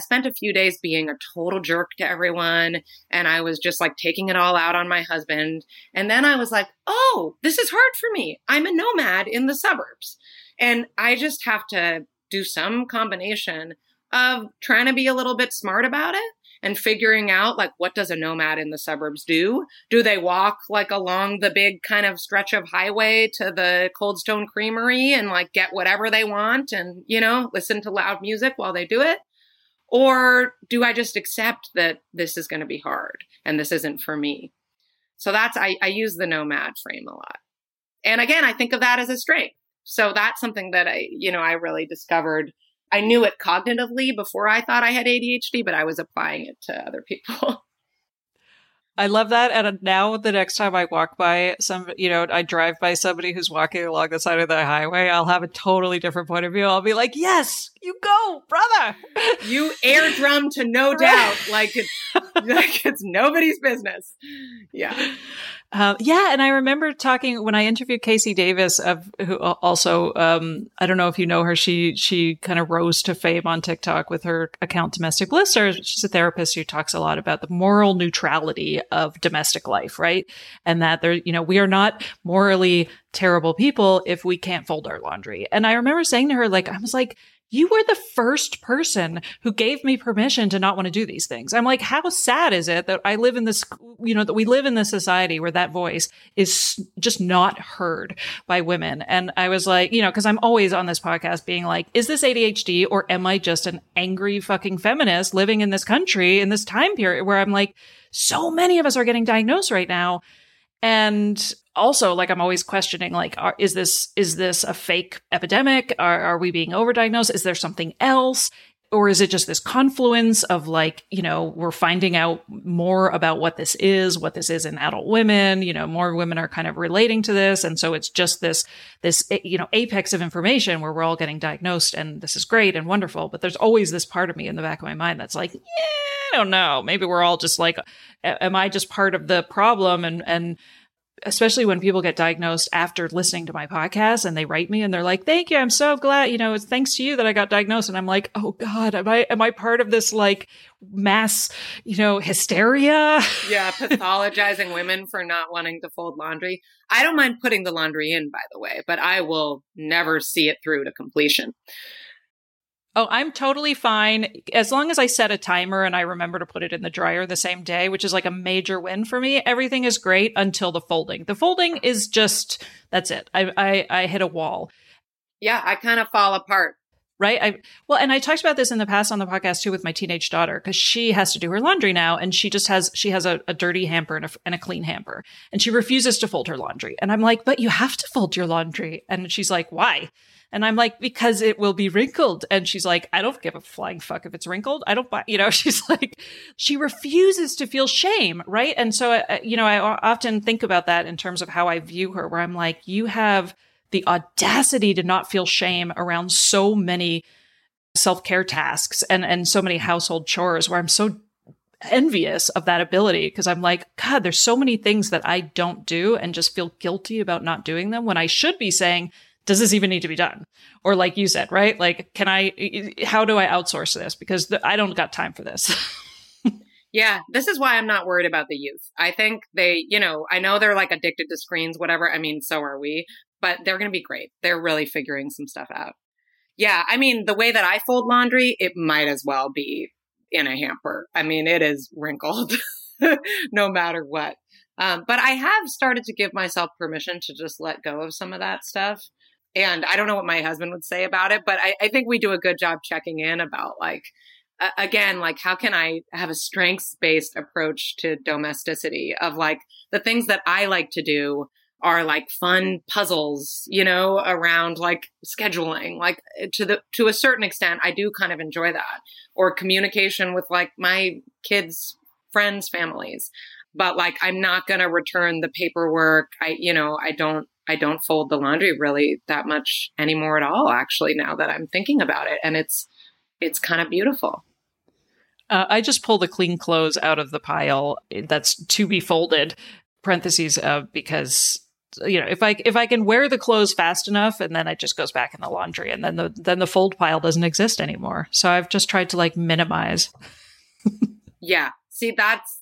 spent a few days being a total jerk to everyone. And I was just like taking it all out on my husband. And then I was like, oh, this is hard for me. I'm a nomad in the suburbs. And I just have to do some combination of trying to be a little bit smart about it and figuring out, like, what does a nomad in the suburbs do? Do they walk, like, along the big kind of stretch of highway to the Cold Stone Creamery and, like, get whatever they want and, you know, listen to loud music while they do it? Or do I just accept that this is going to be hard and this isn't for me? So that's, I use the nomad frame a lot. And again, I think of that as a strength. So that's something that I really discovered. I knew it cognitively before I thought I had ADHD, but I was applying it to other people. I love that. And now the next time I walk by I drive by somebody who's walking along the side of the highway, I'll have a totally different point of view. I'll be like, yes, you go, brother. You air drum to no doubt. Like it's nobody's business. Yeah. And I remember talking when I interviewed Casey Davis, who also, I don't know if you know her, she kind of rose to fame on TikTok with her account Domestic Blisters. She's a therapist who talks a lot about the moral neutrality of domestic life, right? And that there, we are not morally terrible people if we can't fold our laundry. And I remember saying to her, like, I was like, you were the first person who gave me permission to not want to do these things. I'm like, how sad is it that I live in this, that we live in this society where that voice is just not heard by women. And I was like, because I'm always on this podcast being like, is this ADHD or am I just an angry fucking feminist living in this country in this time period where I'm like, so many of us are getting diagnosed right now. And also, like, I'm always questioning, like, is this a fake epidemic? Are we being overdiagnosed? Is there something else? Or is it just this confluence of, like, we're finding out more about what this is in adult women, more women are kind of relating to this. And so it's just this, apex of information where we're all getting diagnosed and this is great and wonderful. But there's always this part of me in the back of my mind that's like, yeah, I don't know. Maybe we're all just like, am I just part of the problem? And especially when people get diagnosed after listening to my podcast and they write me and they're like, thank you. I'm so glad, it's thanks to you that I got diagnosed. And I'm like, oh God, am I part of this, like, mass, hysteria? Yeah. Pathologizing women for not wanting to fold laundry. I don't mind putting the laundry in, by the way, but I will never see it through to completion. Oh, I'm totally fine. As long as I set a timer and I remember to put it in the dryer the same day, which is like a major win for me. Everything is great until the folding. The folding is just, that's it. I hit a wall. Yeah, I kind of fall apart. Right? And I talked about this in the past on the podcast too with my teenage daughter, because she has to do her laundry now, and she has a dirty hamper and a clean hamper, and she refuses to fold her laundry. And I'm like, but you have to fold your laundry. And she's like, why? And I'm like, because it will be wrinkled. And she's like, I don't give a flying fuck if it's wrinkled. I don't buy, she's like, she refuses to feel shame. Right. And so, I often think about that in terms of how I view her, where I'm like, you have the audacity to not feel shame around so many self-care tasks and so many household chores, where I'm so envious of that ability, because I'm like, God, there's so many things that I don't do and just feel guilty about not doing them when I should be saying, does this even need to be done? Or, like you said, right? Like, how do I outsource this? Because I don't got time for this. Yeah. This is why I'm not worried about the youth. I think they, I know they're, like, addicted to screens, whatever. I mean, so are we, but they're going to be great. They're really figuring some stuff out. Yeah. I mean, the way that I fold laundry, it might as well be in a hamper. I mean, it is wrinkled no matter what. But I have started to give myself permission to just let go of some of that stuff. And I don't know what my husband would say about it, but I think we do a good job checking in about, like, again, like, how can I have a strengths-based approach to domesticity of, like, the things that I like to do are, like, fun puzzles, around, like, scheduling, like, to a certain extent, I do kind of enjoy that, or communication with, like, my kids' friends' families, but, like, I'm not going to return the paperwork. I don't fold the laundry really that much anymore at all, actually, now that I'm thinking about it. And it's kind of beautiful. I just pull the clean clothes out of the pile that's to be folded, parentheses, because, if I can wear the clothes fast enough, and then it just goes back in the laundry, and then the fold pile doesn't exist anymore. So I've just tried to, like, minimize. Yeah. See, that's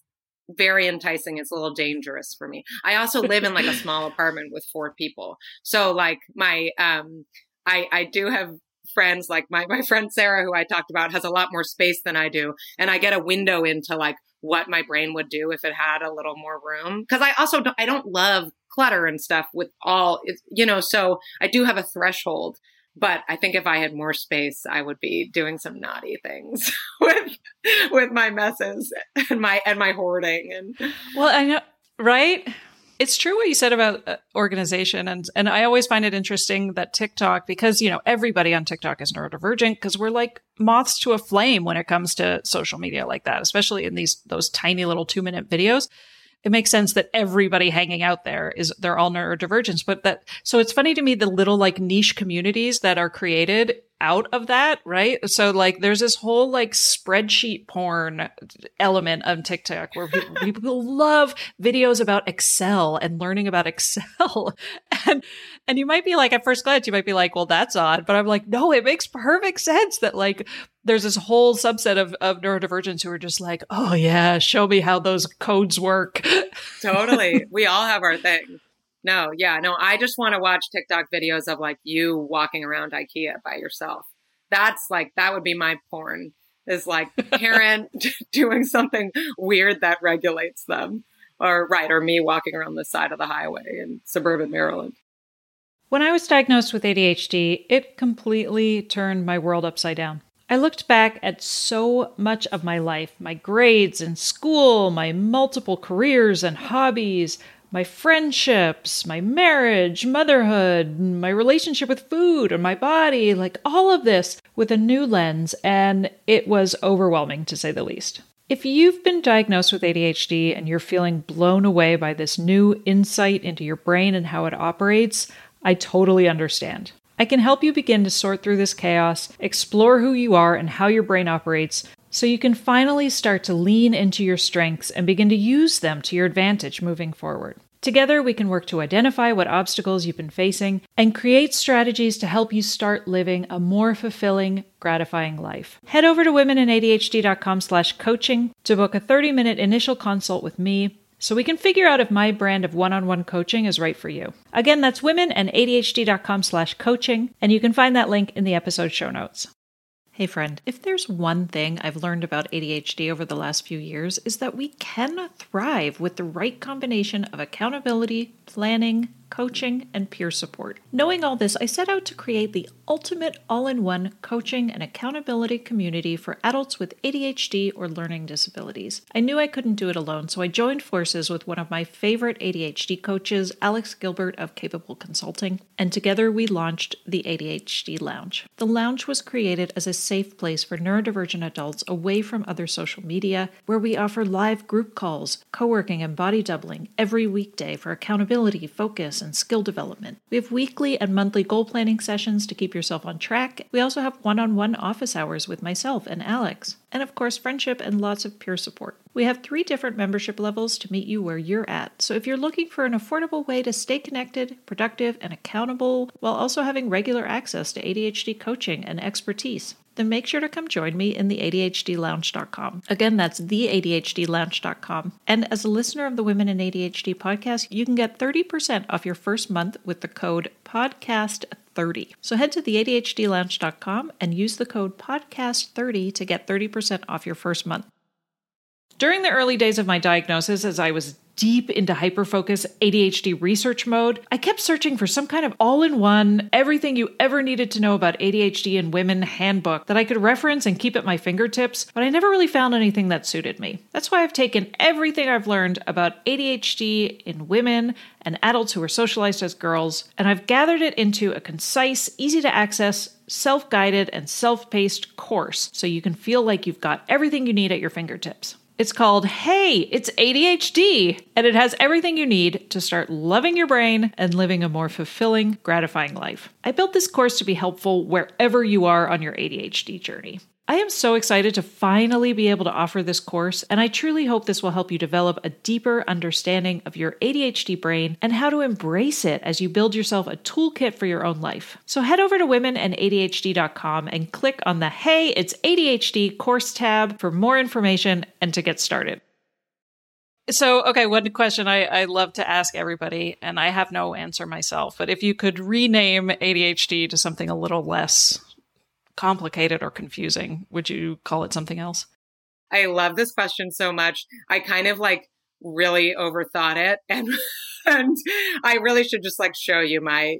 very enticing. It's a little dangerous for me. I also live in, like, a small apartment with 4 people. So, like, my, I do have friends, like my friend Sarah, who I talked about, has a lot more space than I do. And I get a window into like what my brain would do if it had a little more room. Cause I also don't, I don't love clutter and stuff with all, you know, so I do have a threshold, but I think if I had more space, I would be doing some naughty things with my messes and my hoarding. And well, I know, right? It's true what you said about organization. And I always find it interesting that TikTok, because, you know, everybody on TikTok is neurodivergent because we're like moths to a flame when it comes to social media like that, especially in those tiny little 2-minute videos. It makes sense that everybody hanging out there they're all neurodivergents, but so it's funny to me, the little like niche communities that are created out of that, right? So like there's this whole like spreadsheet porn element on TikTok where people love videos about Excel and learning about Excel. And you might be like, at first glance, you might be like, well, that's odd. But I'm like, no, it makes perfect sense that like there's this whole subset of neurodivergents who are just like, oh yeah, show me how those codes work. Totally. We all have our thing. No, yeah, no, I just want to watch TikTok videos of like you walking around IKEA by yourself. That's like, that would be my porn, is like Karen doing something weird that regulates them, or me walking around the side of the highway in suburban Maryland. When I was diagnosed with ADHD, it completely turned my world upside down. I looked back at so much of my life, my grades in school, my multiple careers and hobbies, my friendships, my marriage, motherhood, my relationship with food and my body, like all of this with a new lens, and it was overwhelming to say the least. If you've been diagnosed with ADHD and you're feeling blown away by this new insight into your brain and how it operates, I totally understand. I can help you begin to sort through this chaos, explore who you are and how your brain operates, so you can finally start to lean into your strengths and begin to use them to your advantage moving forward. Together, we can work to identify what obstacles you've been facing and create strategies to help you start living a more fulfilling, gratifying life. Head over to womeninadhd.com/coaching to book a 30-minute initial consult with me so we can figure out if my brand of one-on-one coaching is right for you. Again, that's womeninadhd.com/coaching, and you can find that link in the episode show notes. Hey friend, if there's one thing I've learned about ADHD over the last few years is that we can thrive with the right combination of accountability, planning, coaching, and peer support. Knowing all this, I set out to create the ultimate all-in-one coaching and accountability community for adults with ADHD or learning disabilities. I knew I couldn't do it alone, so I joined forces with one of my favorite ADHD coaches, Alex Gilbert of Capable Consulting, and together we launched the ADHD Lounge. The Lounge was created as a safe place for neurodivergent adults away from other social media, where we offer live group calls, co-working, and body doubling every weekday for accountability, focus, and skill development. We have weekly and monthly goal planning sessions to keep yourself on track. We also have one-on-one office hours with myself and Alex. And of course, friendship and lots of peer support. We have 3 different membership levels to meet you where you're at. So if you're looking for an affordable way to stay connected, productive, and accountable, while also having regular access to ADHD coaching and expertise, then make sure to come join me in the ADHDLounge.com. Again, that's the ADHDLounge.com. And as a listener of the Women in ADHD podcast, you can get 30% off your first month with the code PODCAST30. So head to the ADHDLounge.com and use the code PODCAST30 to get 30% off your first month. During the early days of my diagnosis, as I was deep into hyperfocus ADHD research mode, I kept searching for some kind of all-in-one, everything you ever needed to know about ADHD and women handbook that I could reference and keep at my fingertips, but I never really found anything that suited me. That's why I've taken everything I've learned about ADHD in women and adults who are socialized as girls, and I've gathered it into a concise, easy-to-access, self-guided, and self-paced course so you can feel like you've got everything you need at your fingertips. It's called Hey, It's ADHD, and it has everything you need to start loving your brain and living a more fulfilling, gratifying life. I built this course to be helpful wherever you are on your ADHD journey. I am so excited to finally be able to offer this course, and I truly hope this will help you develop a deeper understanding of your ADHD brain and how to embrace it as you build yourself a toolkit for your own life. So head over to womeninadhd.com and click on the Hey, It's ADHD course tab for more information and to get started. So, okay, one question I love to ask everybody, and I have no answer myself, but if you could rename ADHD to something a little less complicated or confusing, would you call it something else? I love this question so much. I kind of like really overthought it, and I really should just like show you my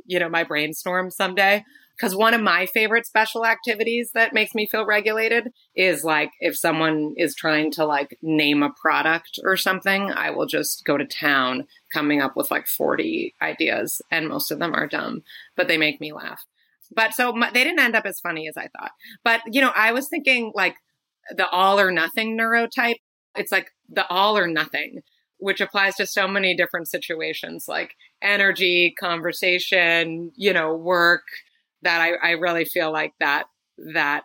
brainstorm someday. Because one of my favorite special activities that makes me feel regulated is like if someone is trying to like name a product or something, I will just go to town coming up with like 40 ideas. And most of them are dumb, but they make me laugh. But so they didn't end up as funny as I thought. But, you know, I was thinking like the all or nothing neurotype. It's like the all or nothing, which applies to so many different situations like energy, conversation, you know, work. That I really feel like that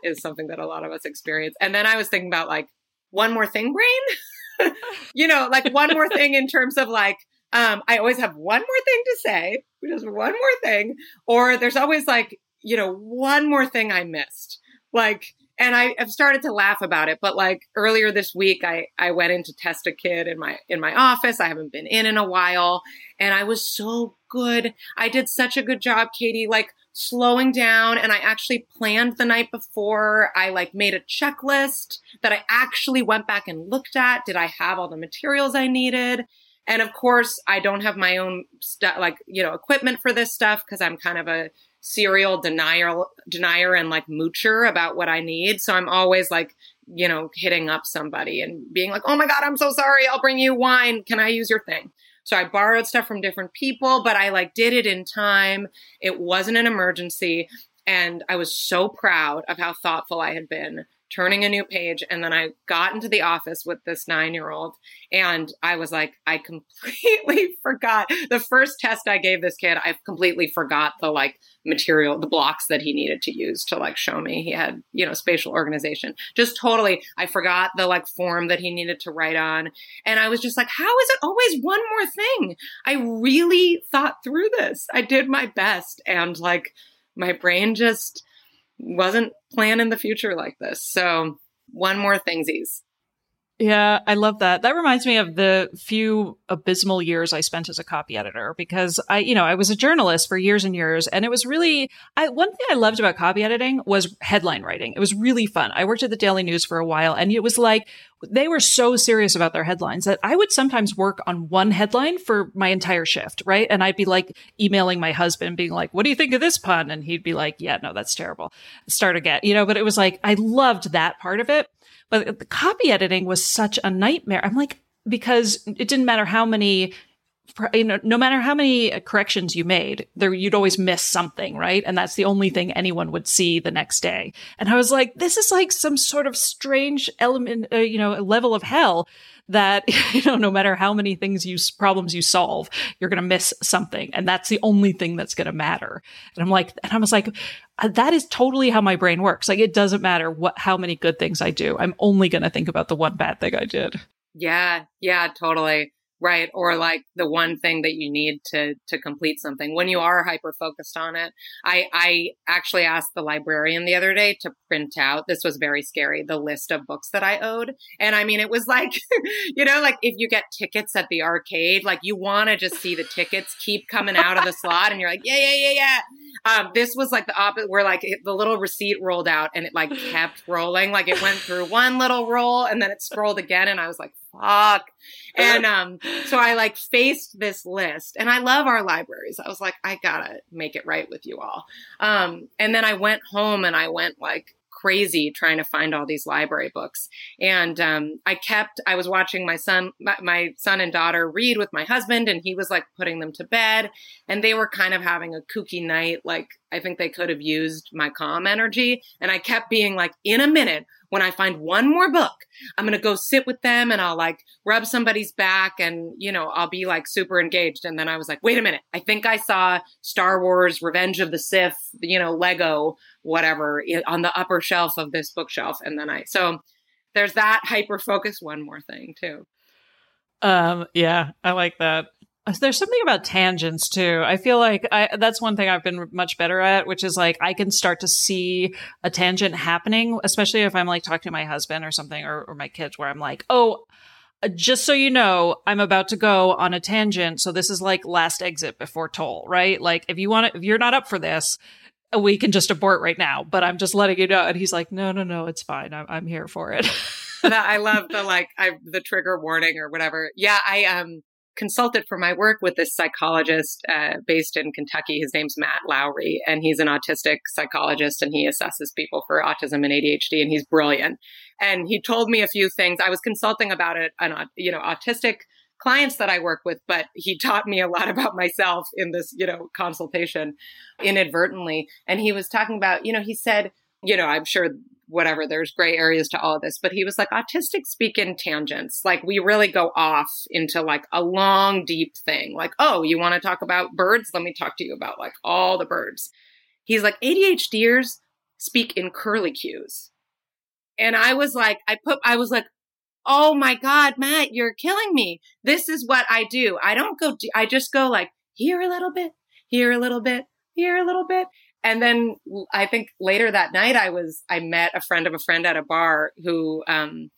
is something that a lot of us experience. And then I was thinking about like one more thing brain, you know, like one more thing in terms of like, I always have one more thing to say, just one more thing, or there's always like, you know, one more thing I missed. Like, and I've started to laugh about it, but like earlier this week, I went in to test a kid in my office. I haven't been in a while. And I was so good. I did such a good job, Katie, like slowing down. And I actually planned the night before. I like made a checklist that I actually went back and looked at. Did I have all the materials I needed? And of course, I don't have my own stuff, like, you know, equipment for this stuff because I'm kind of a serial denier and like moocher about what I need. So I'm always like, you know, hitting up somebody and being like, oh my God, I'm so sorry. I'll bring you wine. Can I use your thing? So I borrowed stuff from different people, but I like did it in time. It wasn't an emergency. And I was so proud of how thoughtful I had been, turning a new page. And then I got into the office with this 9-year-old and I was like, I completely forgot the first test I gave this kid. I completely forgot the like material, the blocks that he needed to use to like show me he had, you know, spatial organization. Just totally. I forgot the like form that he needed to write on. And I was just like, how is it always one more thing? I really thought through this. I did my best. And like my brain just wasn't planning the future like this. So one more thingsies. Yeah, I love that. That reminds me of the few abysmal years I spent as a copy editor because I was a journalist for years and years. And it was really, one thing I loved about copy editing was headline writing. It was really fun. I worked at the Daily News for a while and it was like, they were so serious about their headlines that I would sometimes work on one headline for my entire shift, right? And I'd be like emailing my husband being like, what do you think of this pun? And he'd be like, yeah, no, that's terrible. Start again, you know, but it was like, I loved that part of it. But the copy editing was such a nightmare. I'm like, because it didn't matter how many, you know, no matter how many corrections you made, there you'd always miss something, right? And that's the only thing anyone would see the next day. And I was like, this is like some sort of strange element, level of hell that, you know, no matter how many things problems you solve, you're going to miss something. And that's the only thing that's going to matter. And I was like, that is totally how my brain works. Like, it doesn't matter how many good things I do. I'm only going to think about the one bad thing I did. Yeah, totally. Right. Or like the one thing that you need to complete something when you are hyper focused on it. I actually asked the librarian the other day to print out, this was very scary, the list of books that I owed. And I mean, it was like, you know, like if you get tickets at the arcade, like you want to just see the tickets keep coming out of the slot and you're like, yeah. This was like the opposite, where like the little receipt rolled out and it like kept rolling. Like it went through one little roll and then it scrolled again. And I was like, fuck. And so I like faced this list and I love our libraries. I was like, I gotta make it right with you all. And then I went home and I went like crazy trying to find all these library books. And I was watching my son and daughter read with my husband, and he was like putting them to bed, and they were kind of having a kooky night. Like, I think they could have used my calm energy. And I kept being like, in a minute, when I find one more book, I'm going to go sit with them and I'll like rub somebody's back and, you know, I'll be like super engaged. And then I was like, wait a minute, I think I saw Star Wars, Revenge of the Sith, you know, Lego, whatever, on the upper shelf of this bookshelf. And then so there's that hyper focus, one more thing too. Yeah, I like that. There's something about tangents too. I feel like that's one thing I've been much better at, which is like I can start to see a tangent happening, especially if I'm like talking to my husband or something or my kids, where I'm like, oh, just so you know, I'm about to go on a tangent. So this is like last exit before toll, right? Like if you want to, if you're not up for this, we can just abort right now, but I'm just letting you know. And he's like, no, it's fine. I'm here for it. I love the, like, the trigger warning or whatever. Yeah. I consulted for my work with this psychologist based in Kentucky. His name's Matt Lowry, and he's an autistic psychologist, and he assesses people for autism and ADHD, and he's brilliant. And he told me a few things. I was consulting about it on, autistic clients that I work with, but he taught me a lot about myself in this, consultation inadvertently. And he was talking about, he said, I'm sure whatever, there's gray areas to all of this, but he was like, autistics speak in tangents. Like we really go off into like a long, deep thing. Like, oh, you want to talk about birds? Let me talk to you about like all the birds. He's like, ADHDers speak in curlicues. And I was like, oh my God, Matt, you're killing me. This is what I do. I don't go, I just go like here a little bit, here a little bit, here a little bit. And then I think later that night I met a friend of a friend at a bar who,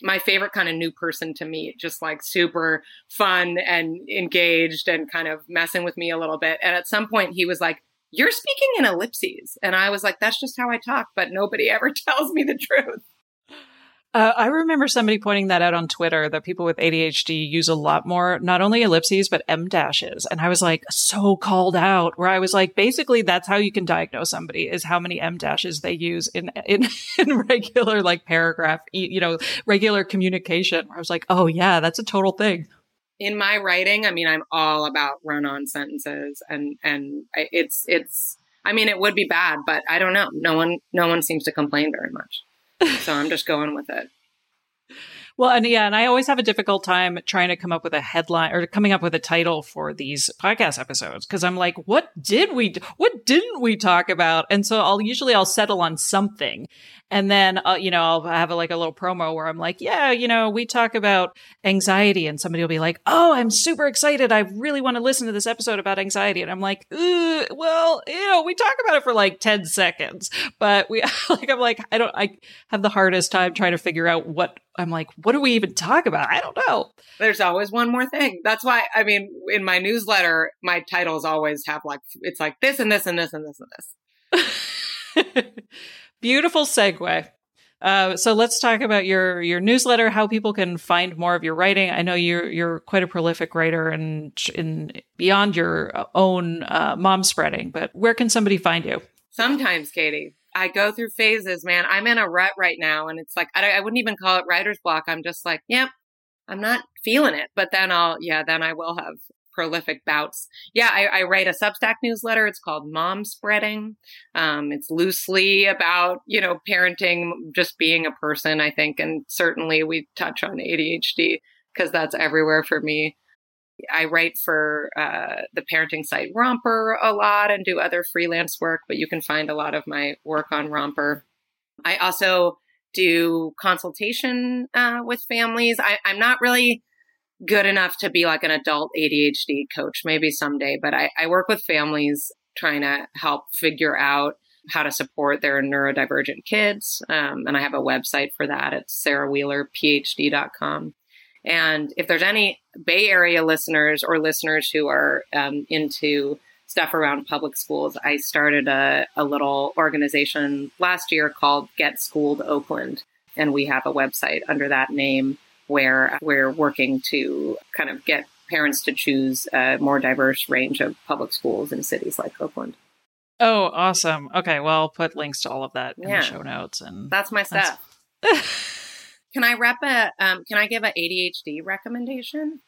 my favorite kind of new person to meet, just like super fun and engaged and kind of messing with me a little bit. And at some point he was like, you're speaking in ellipses. And I was like, that's just how I talk, but nobody ever tells me the truth. I remember somebody pointing that out on Twitter that people with ADHD use a lot more, not only ellipses, but M dashes. And I was like, so called out, where I was like, basically, that's how you can diagnose somebody is how many M dashes they use in regular, like paragraph, regular communication. Where I was like, oh, yeah, that's a total thing. In my writing, I mean, I'm all about run on sentences and it's I mean, it would be bad, but I don't know. No one seems to complain very much. So I'm just going with it. Well, and I always have a difficult time trying to come up with a headline or coming up with a title for these podcast episodes because I'm like, what didn't we talk about? And so I'll usually settle on something. And then, I'll have a little promo where I'm like, yeah, we talk about anxiety, and somebody will be like, oh, I'm super excited. I really want to listen to this episode about anxiety. And I'm like, we talk about it for like 10 seconds, but I have the hardest time trying to figure out what do we even talk about? I don't know. There's always one more thing. That's why, in my newsletter, my titles always have it's like this and this and this and this and this. Beautiful segue. So let's talk about your newsletter, how people can find more of your writing. I know you're quite a prolific writer and in beyond your own mom spreading, but where can somebody find you? Sometimes, Katie, I go through phases, man. I'm in a rut right now. And it's like, I wouldn't even call it writer's block. I'm just like, yep, I'm not feeling it. But then I will have prolific bouts. Yeah, I write a Substack newsletter. It's called Mom Spreading. It's loosely about, parenting, just being a person, I think. And certainly we touch on ADHD because that's everywhere for me. I write for the parenting site Romper a lot and do other freelance work, but you can find a lot of my work on Romper. I also do consultation with families. I'm not really good enough to be like an adult ADHD coach, maybe someday, but I work with families trying to help figure out how to support their neurodivergent kids. And I have a website for that. It's sarahwheelerphd.com. And if there's any Bay Area listeners or listeners who are into stuff around public schools, I started a little organization last year called Get Schooled Oakland. And we have a website under that name where we're working to kind of get parents to choose a more diverse range of public schools in cities like Oakland. Oh, awesome. Okay. Well, I'll put links to all of that in the show notes. And that's my stuff. Can I give an ADHD recommendation?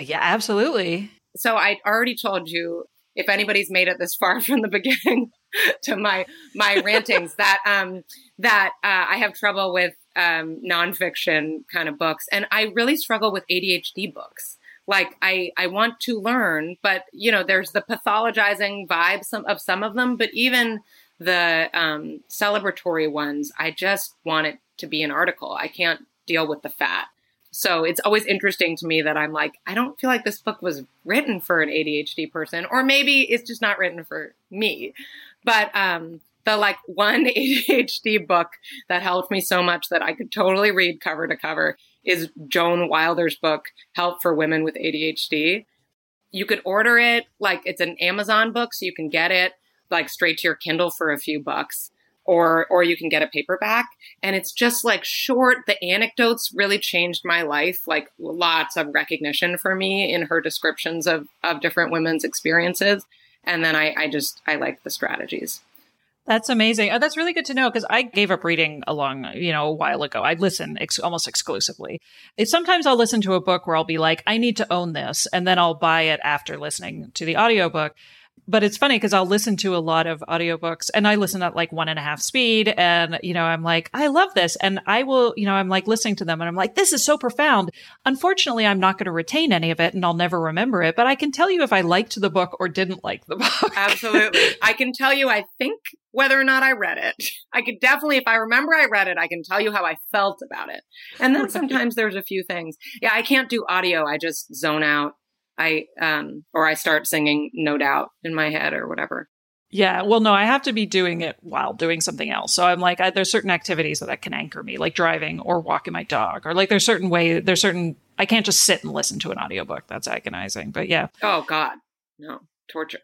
Yeah, absolutely. So I already told you, if anybody's made it this far from the beginning to my rantings, that I have trouble with nonfiction kind of books. And I really struggle with ADHD books. Like I want to learn, but there's the pathologizing vibe of some of them, but even the celebratory ones, I just want it to be an article. I can't deal with the fat. So it's always interesting to me that I'm like, I don't feel like this book was written for an ADHD person, or maybe it's just not written for me. But the one ADHD book that helped me so much that I could totally read cover to cover is Joan Wilder's book, Help for Women with ADHD. You could order it, like it's an Amazon book, so you can get it like straight to your Kindle for a few bucks, or you can get a paperback. And it's just like short. The anecdotes really changed my life, like lots of recognition for me in her descriptions of different women's experiences. And then I like the strategies. That's amazing. Oh, that's really good to know, because I gave up reading a while ago. I listen almost exclusively. Sometimes I'll listen to a book where I'll be like, I need to own this. And then I'll buy it after listening to the audiobook. But it's funny because I'll listen to a lot of audiobooks, and I listen at like 1.5 speed. And, I'm like, I love this. And I will, I'm like listening to them and I'm like, this is so profound. Unfortunately, I'm not going to retain any of it and I'll never remember it. But I can tell you if I liked the book or didn't like the book. Absolutely. I can tell you, I think, whether or not I read it. I could definitely, if I remember I read it, I can tell you how I felt about it. And then sometimes there's a few things. Yeah, I can't do audio. I just zone out. I start singing No Doubt in my head or whatever. Yeah. Well, no, I have to be doing it while doing something else. So I'm like, there's certain activities that can anchor me, like driving or walking my dog, or like I can't just sit and listen to an audiobook. That's agonizing, but yeah. Oh God, no, torture.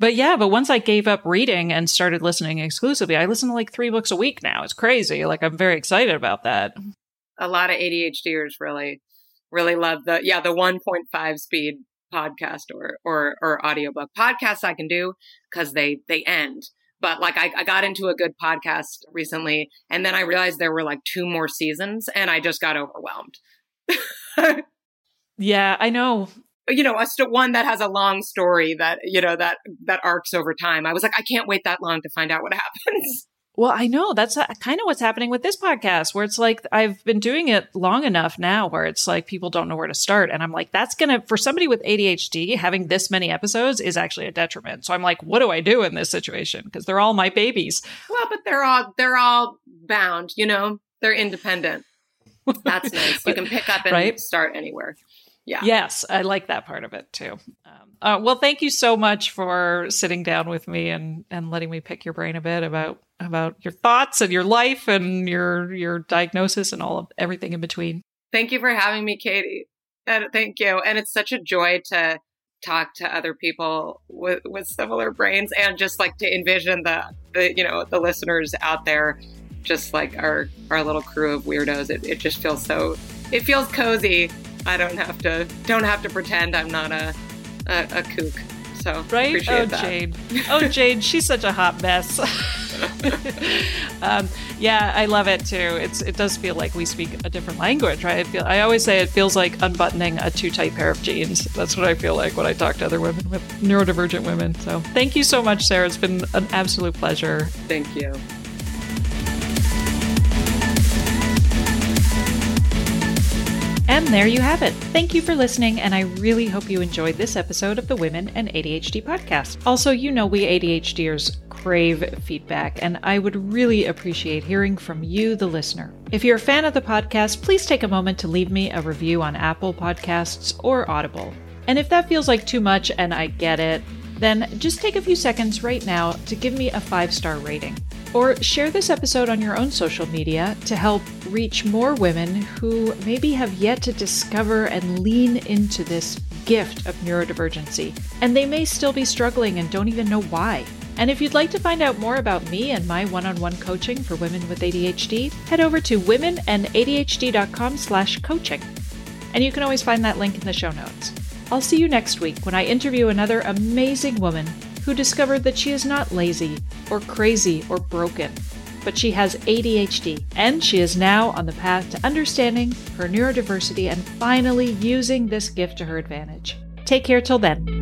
But yeah, once I gave up reading and started listening exclusively, I listen to like 3 books a week now. It's crazy. Like I'm very excited about that. A lot of ADHDers really love the 1.5 speed podcast or audiobook. Podcasts I can do because they end. But like I got into a good podcast recently, and then I realized there were like 2 more seasons, and I just got overwhelmed. Yeah, I know. One that has a long story that arcs over time. I was like, I can't wait that long to find out what happens. Well, I know that's kind of what's happening with this podcast, where it's like I've been doing it long enough now where it's like people don't know where to start. And I'm like, for somebody with ADHD, having this many episodes is actually a detriment. So I'm like, what do I do in this situation? Because they're all my babies. Well, but they're all bound, they're independent. That's nice. You can pick up and start anywhere. Yeah. Yes. I like that part of it too. Well, thank you so much for sitting down with me and letting me pick your brain a bit about your thoughts and your life and your diagnosis and all of everything in between. Thank you for having me, Katie. And thank you. And it's such a joy to talk to other people with similar brains, and just like to envision the listeners out there, just like our little crew of weirdos. It just feels it feels cozy. I don't have to pretend I'm not a kook. So right? Appreciate that. Jade, she's such a hot mess. Yeah, I love it too. It does feel like we speak a different language, right? I always say it feels like unbuttoning a too tight pair of jeans. That's what I feel like when I talk to other women, with neurodivergent women. So thank you so much, Sarah. It's been an absolute pleasure. Thank you. And there you have it. Thank you for listening, and I really hope you enjoyed this episode of the Women and ADHD podcast. Also, we ADHDers crave feedback, and I would really appreciate hearing from you, the listener. If you're a fan of the podcast, please take a moment to leave me a review on Apple Podcasts or Audible. And if that feels like too much, and I get it, then just take a few seconds right now to give me a 5-star rating. Or share this episode on your own social media to help reach more women who maybe have yet to discover and lean into this gift of neurodivergency. And they may still be struggling and don't even know why. And if you'd like to find out more about me and my one-on-one coaching for women with ADHD, head over to womenandadhd.com/coaching. And you can always find that link in the show notes. I'll see you next week when I interview another amazing woman who discovered that she is not lazy or crazy or broken, but she has ADHD, and she is now on the path to understanding her neurodiversity and finally using this gift to her advantage. Take care till then.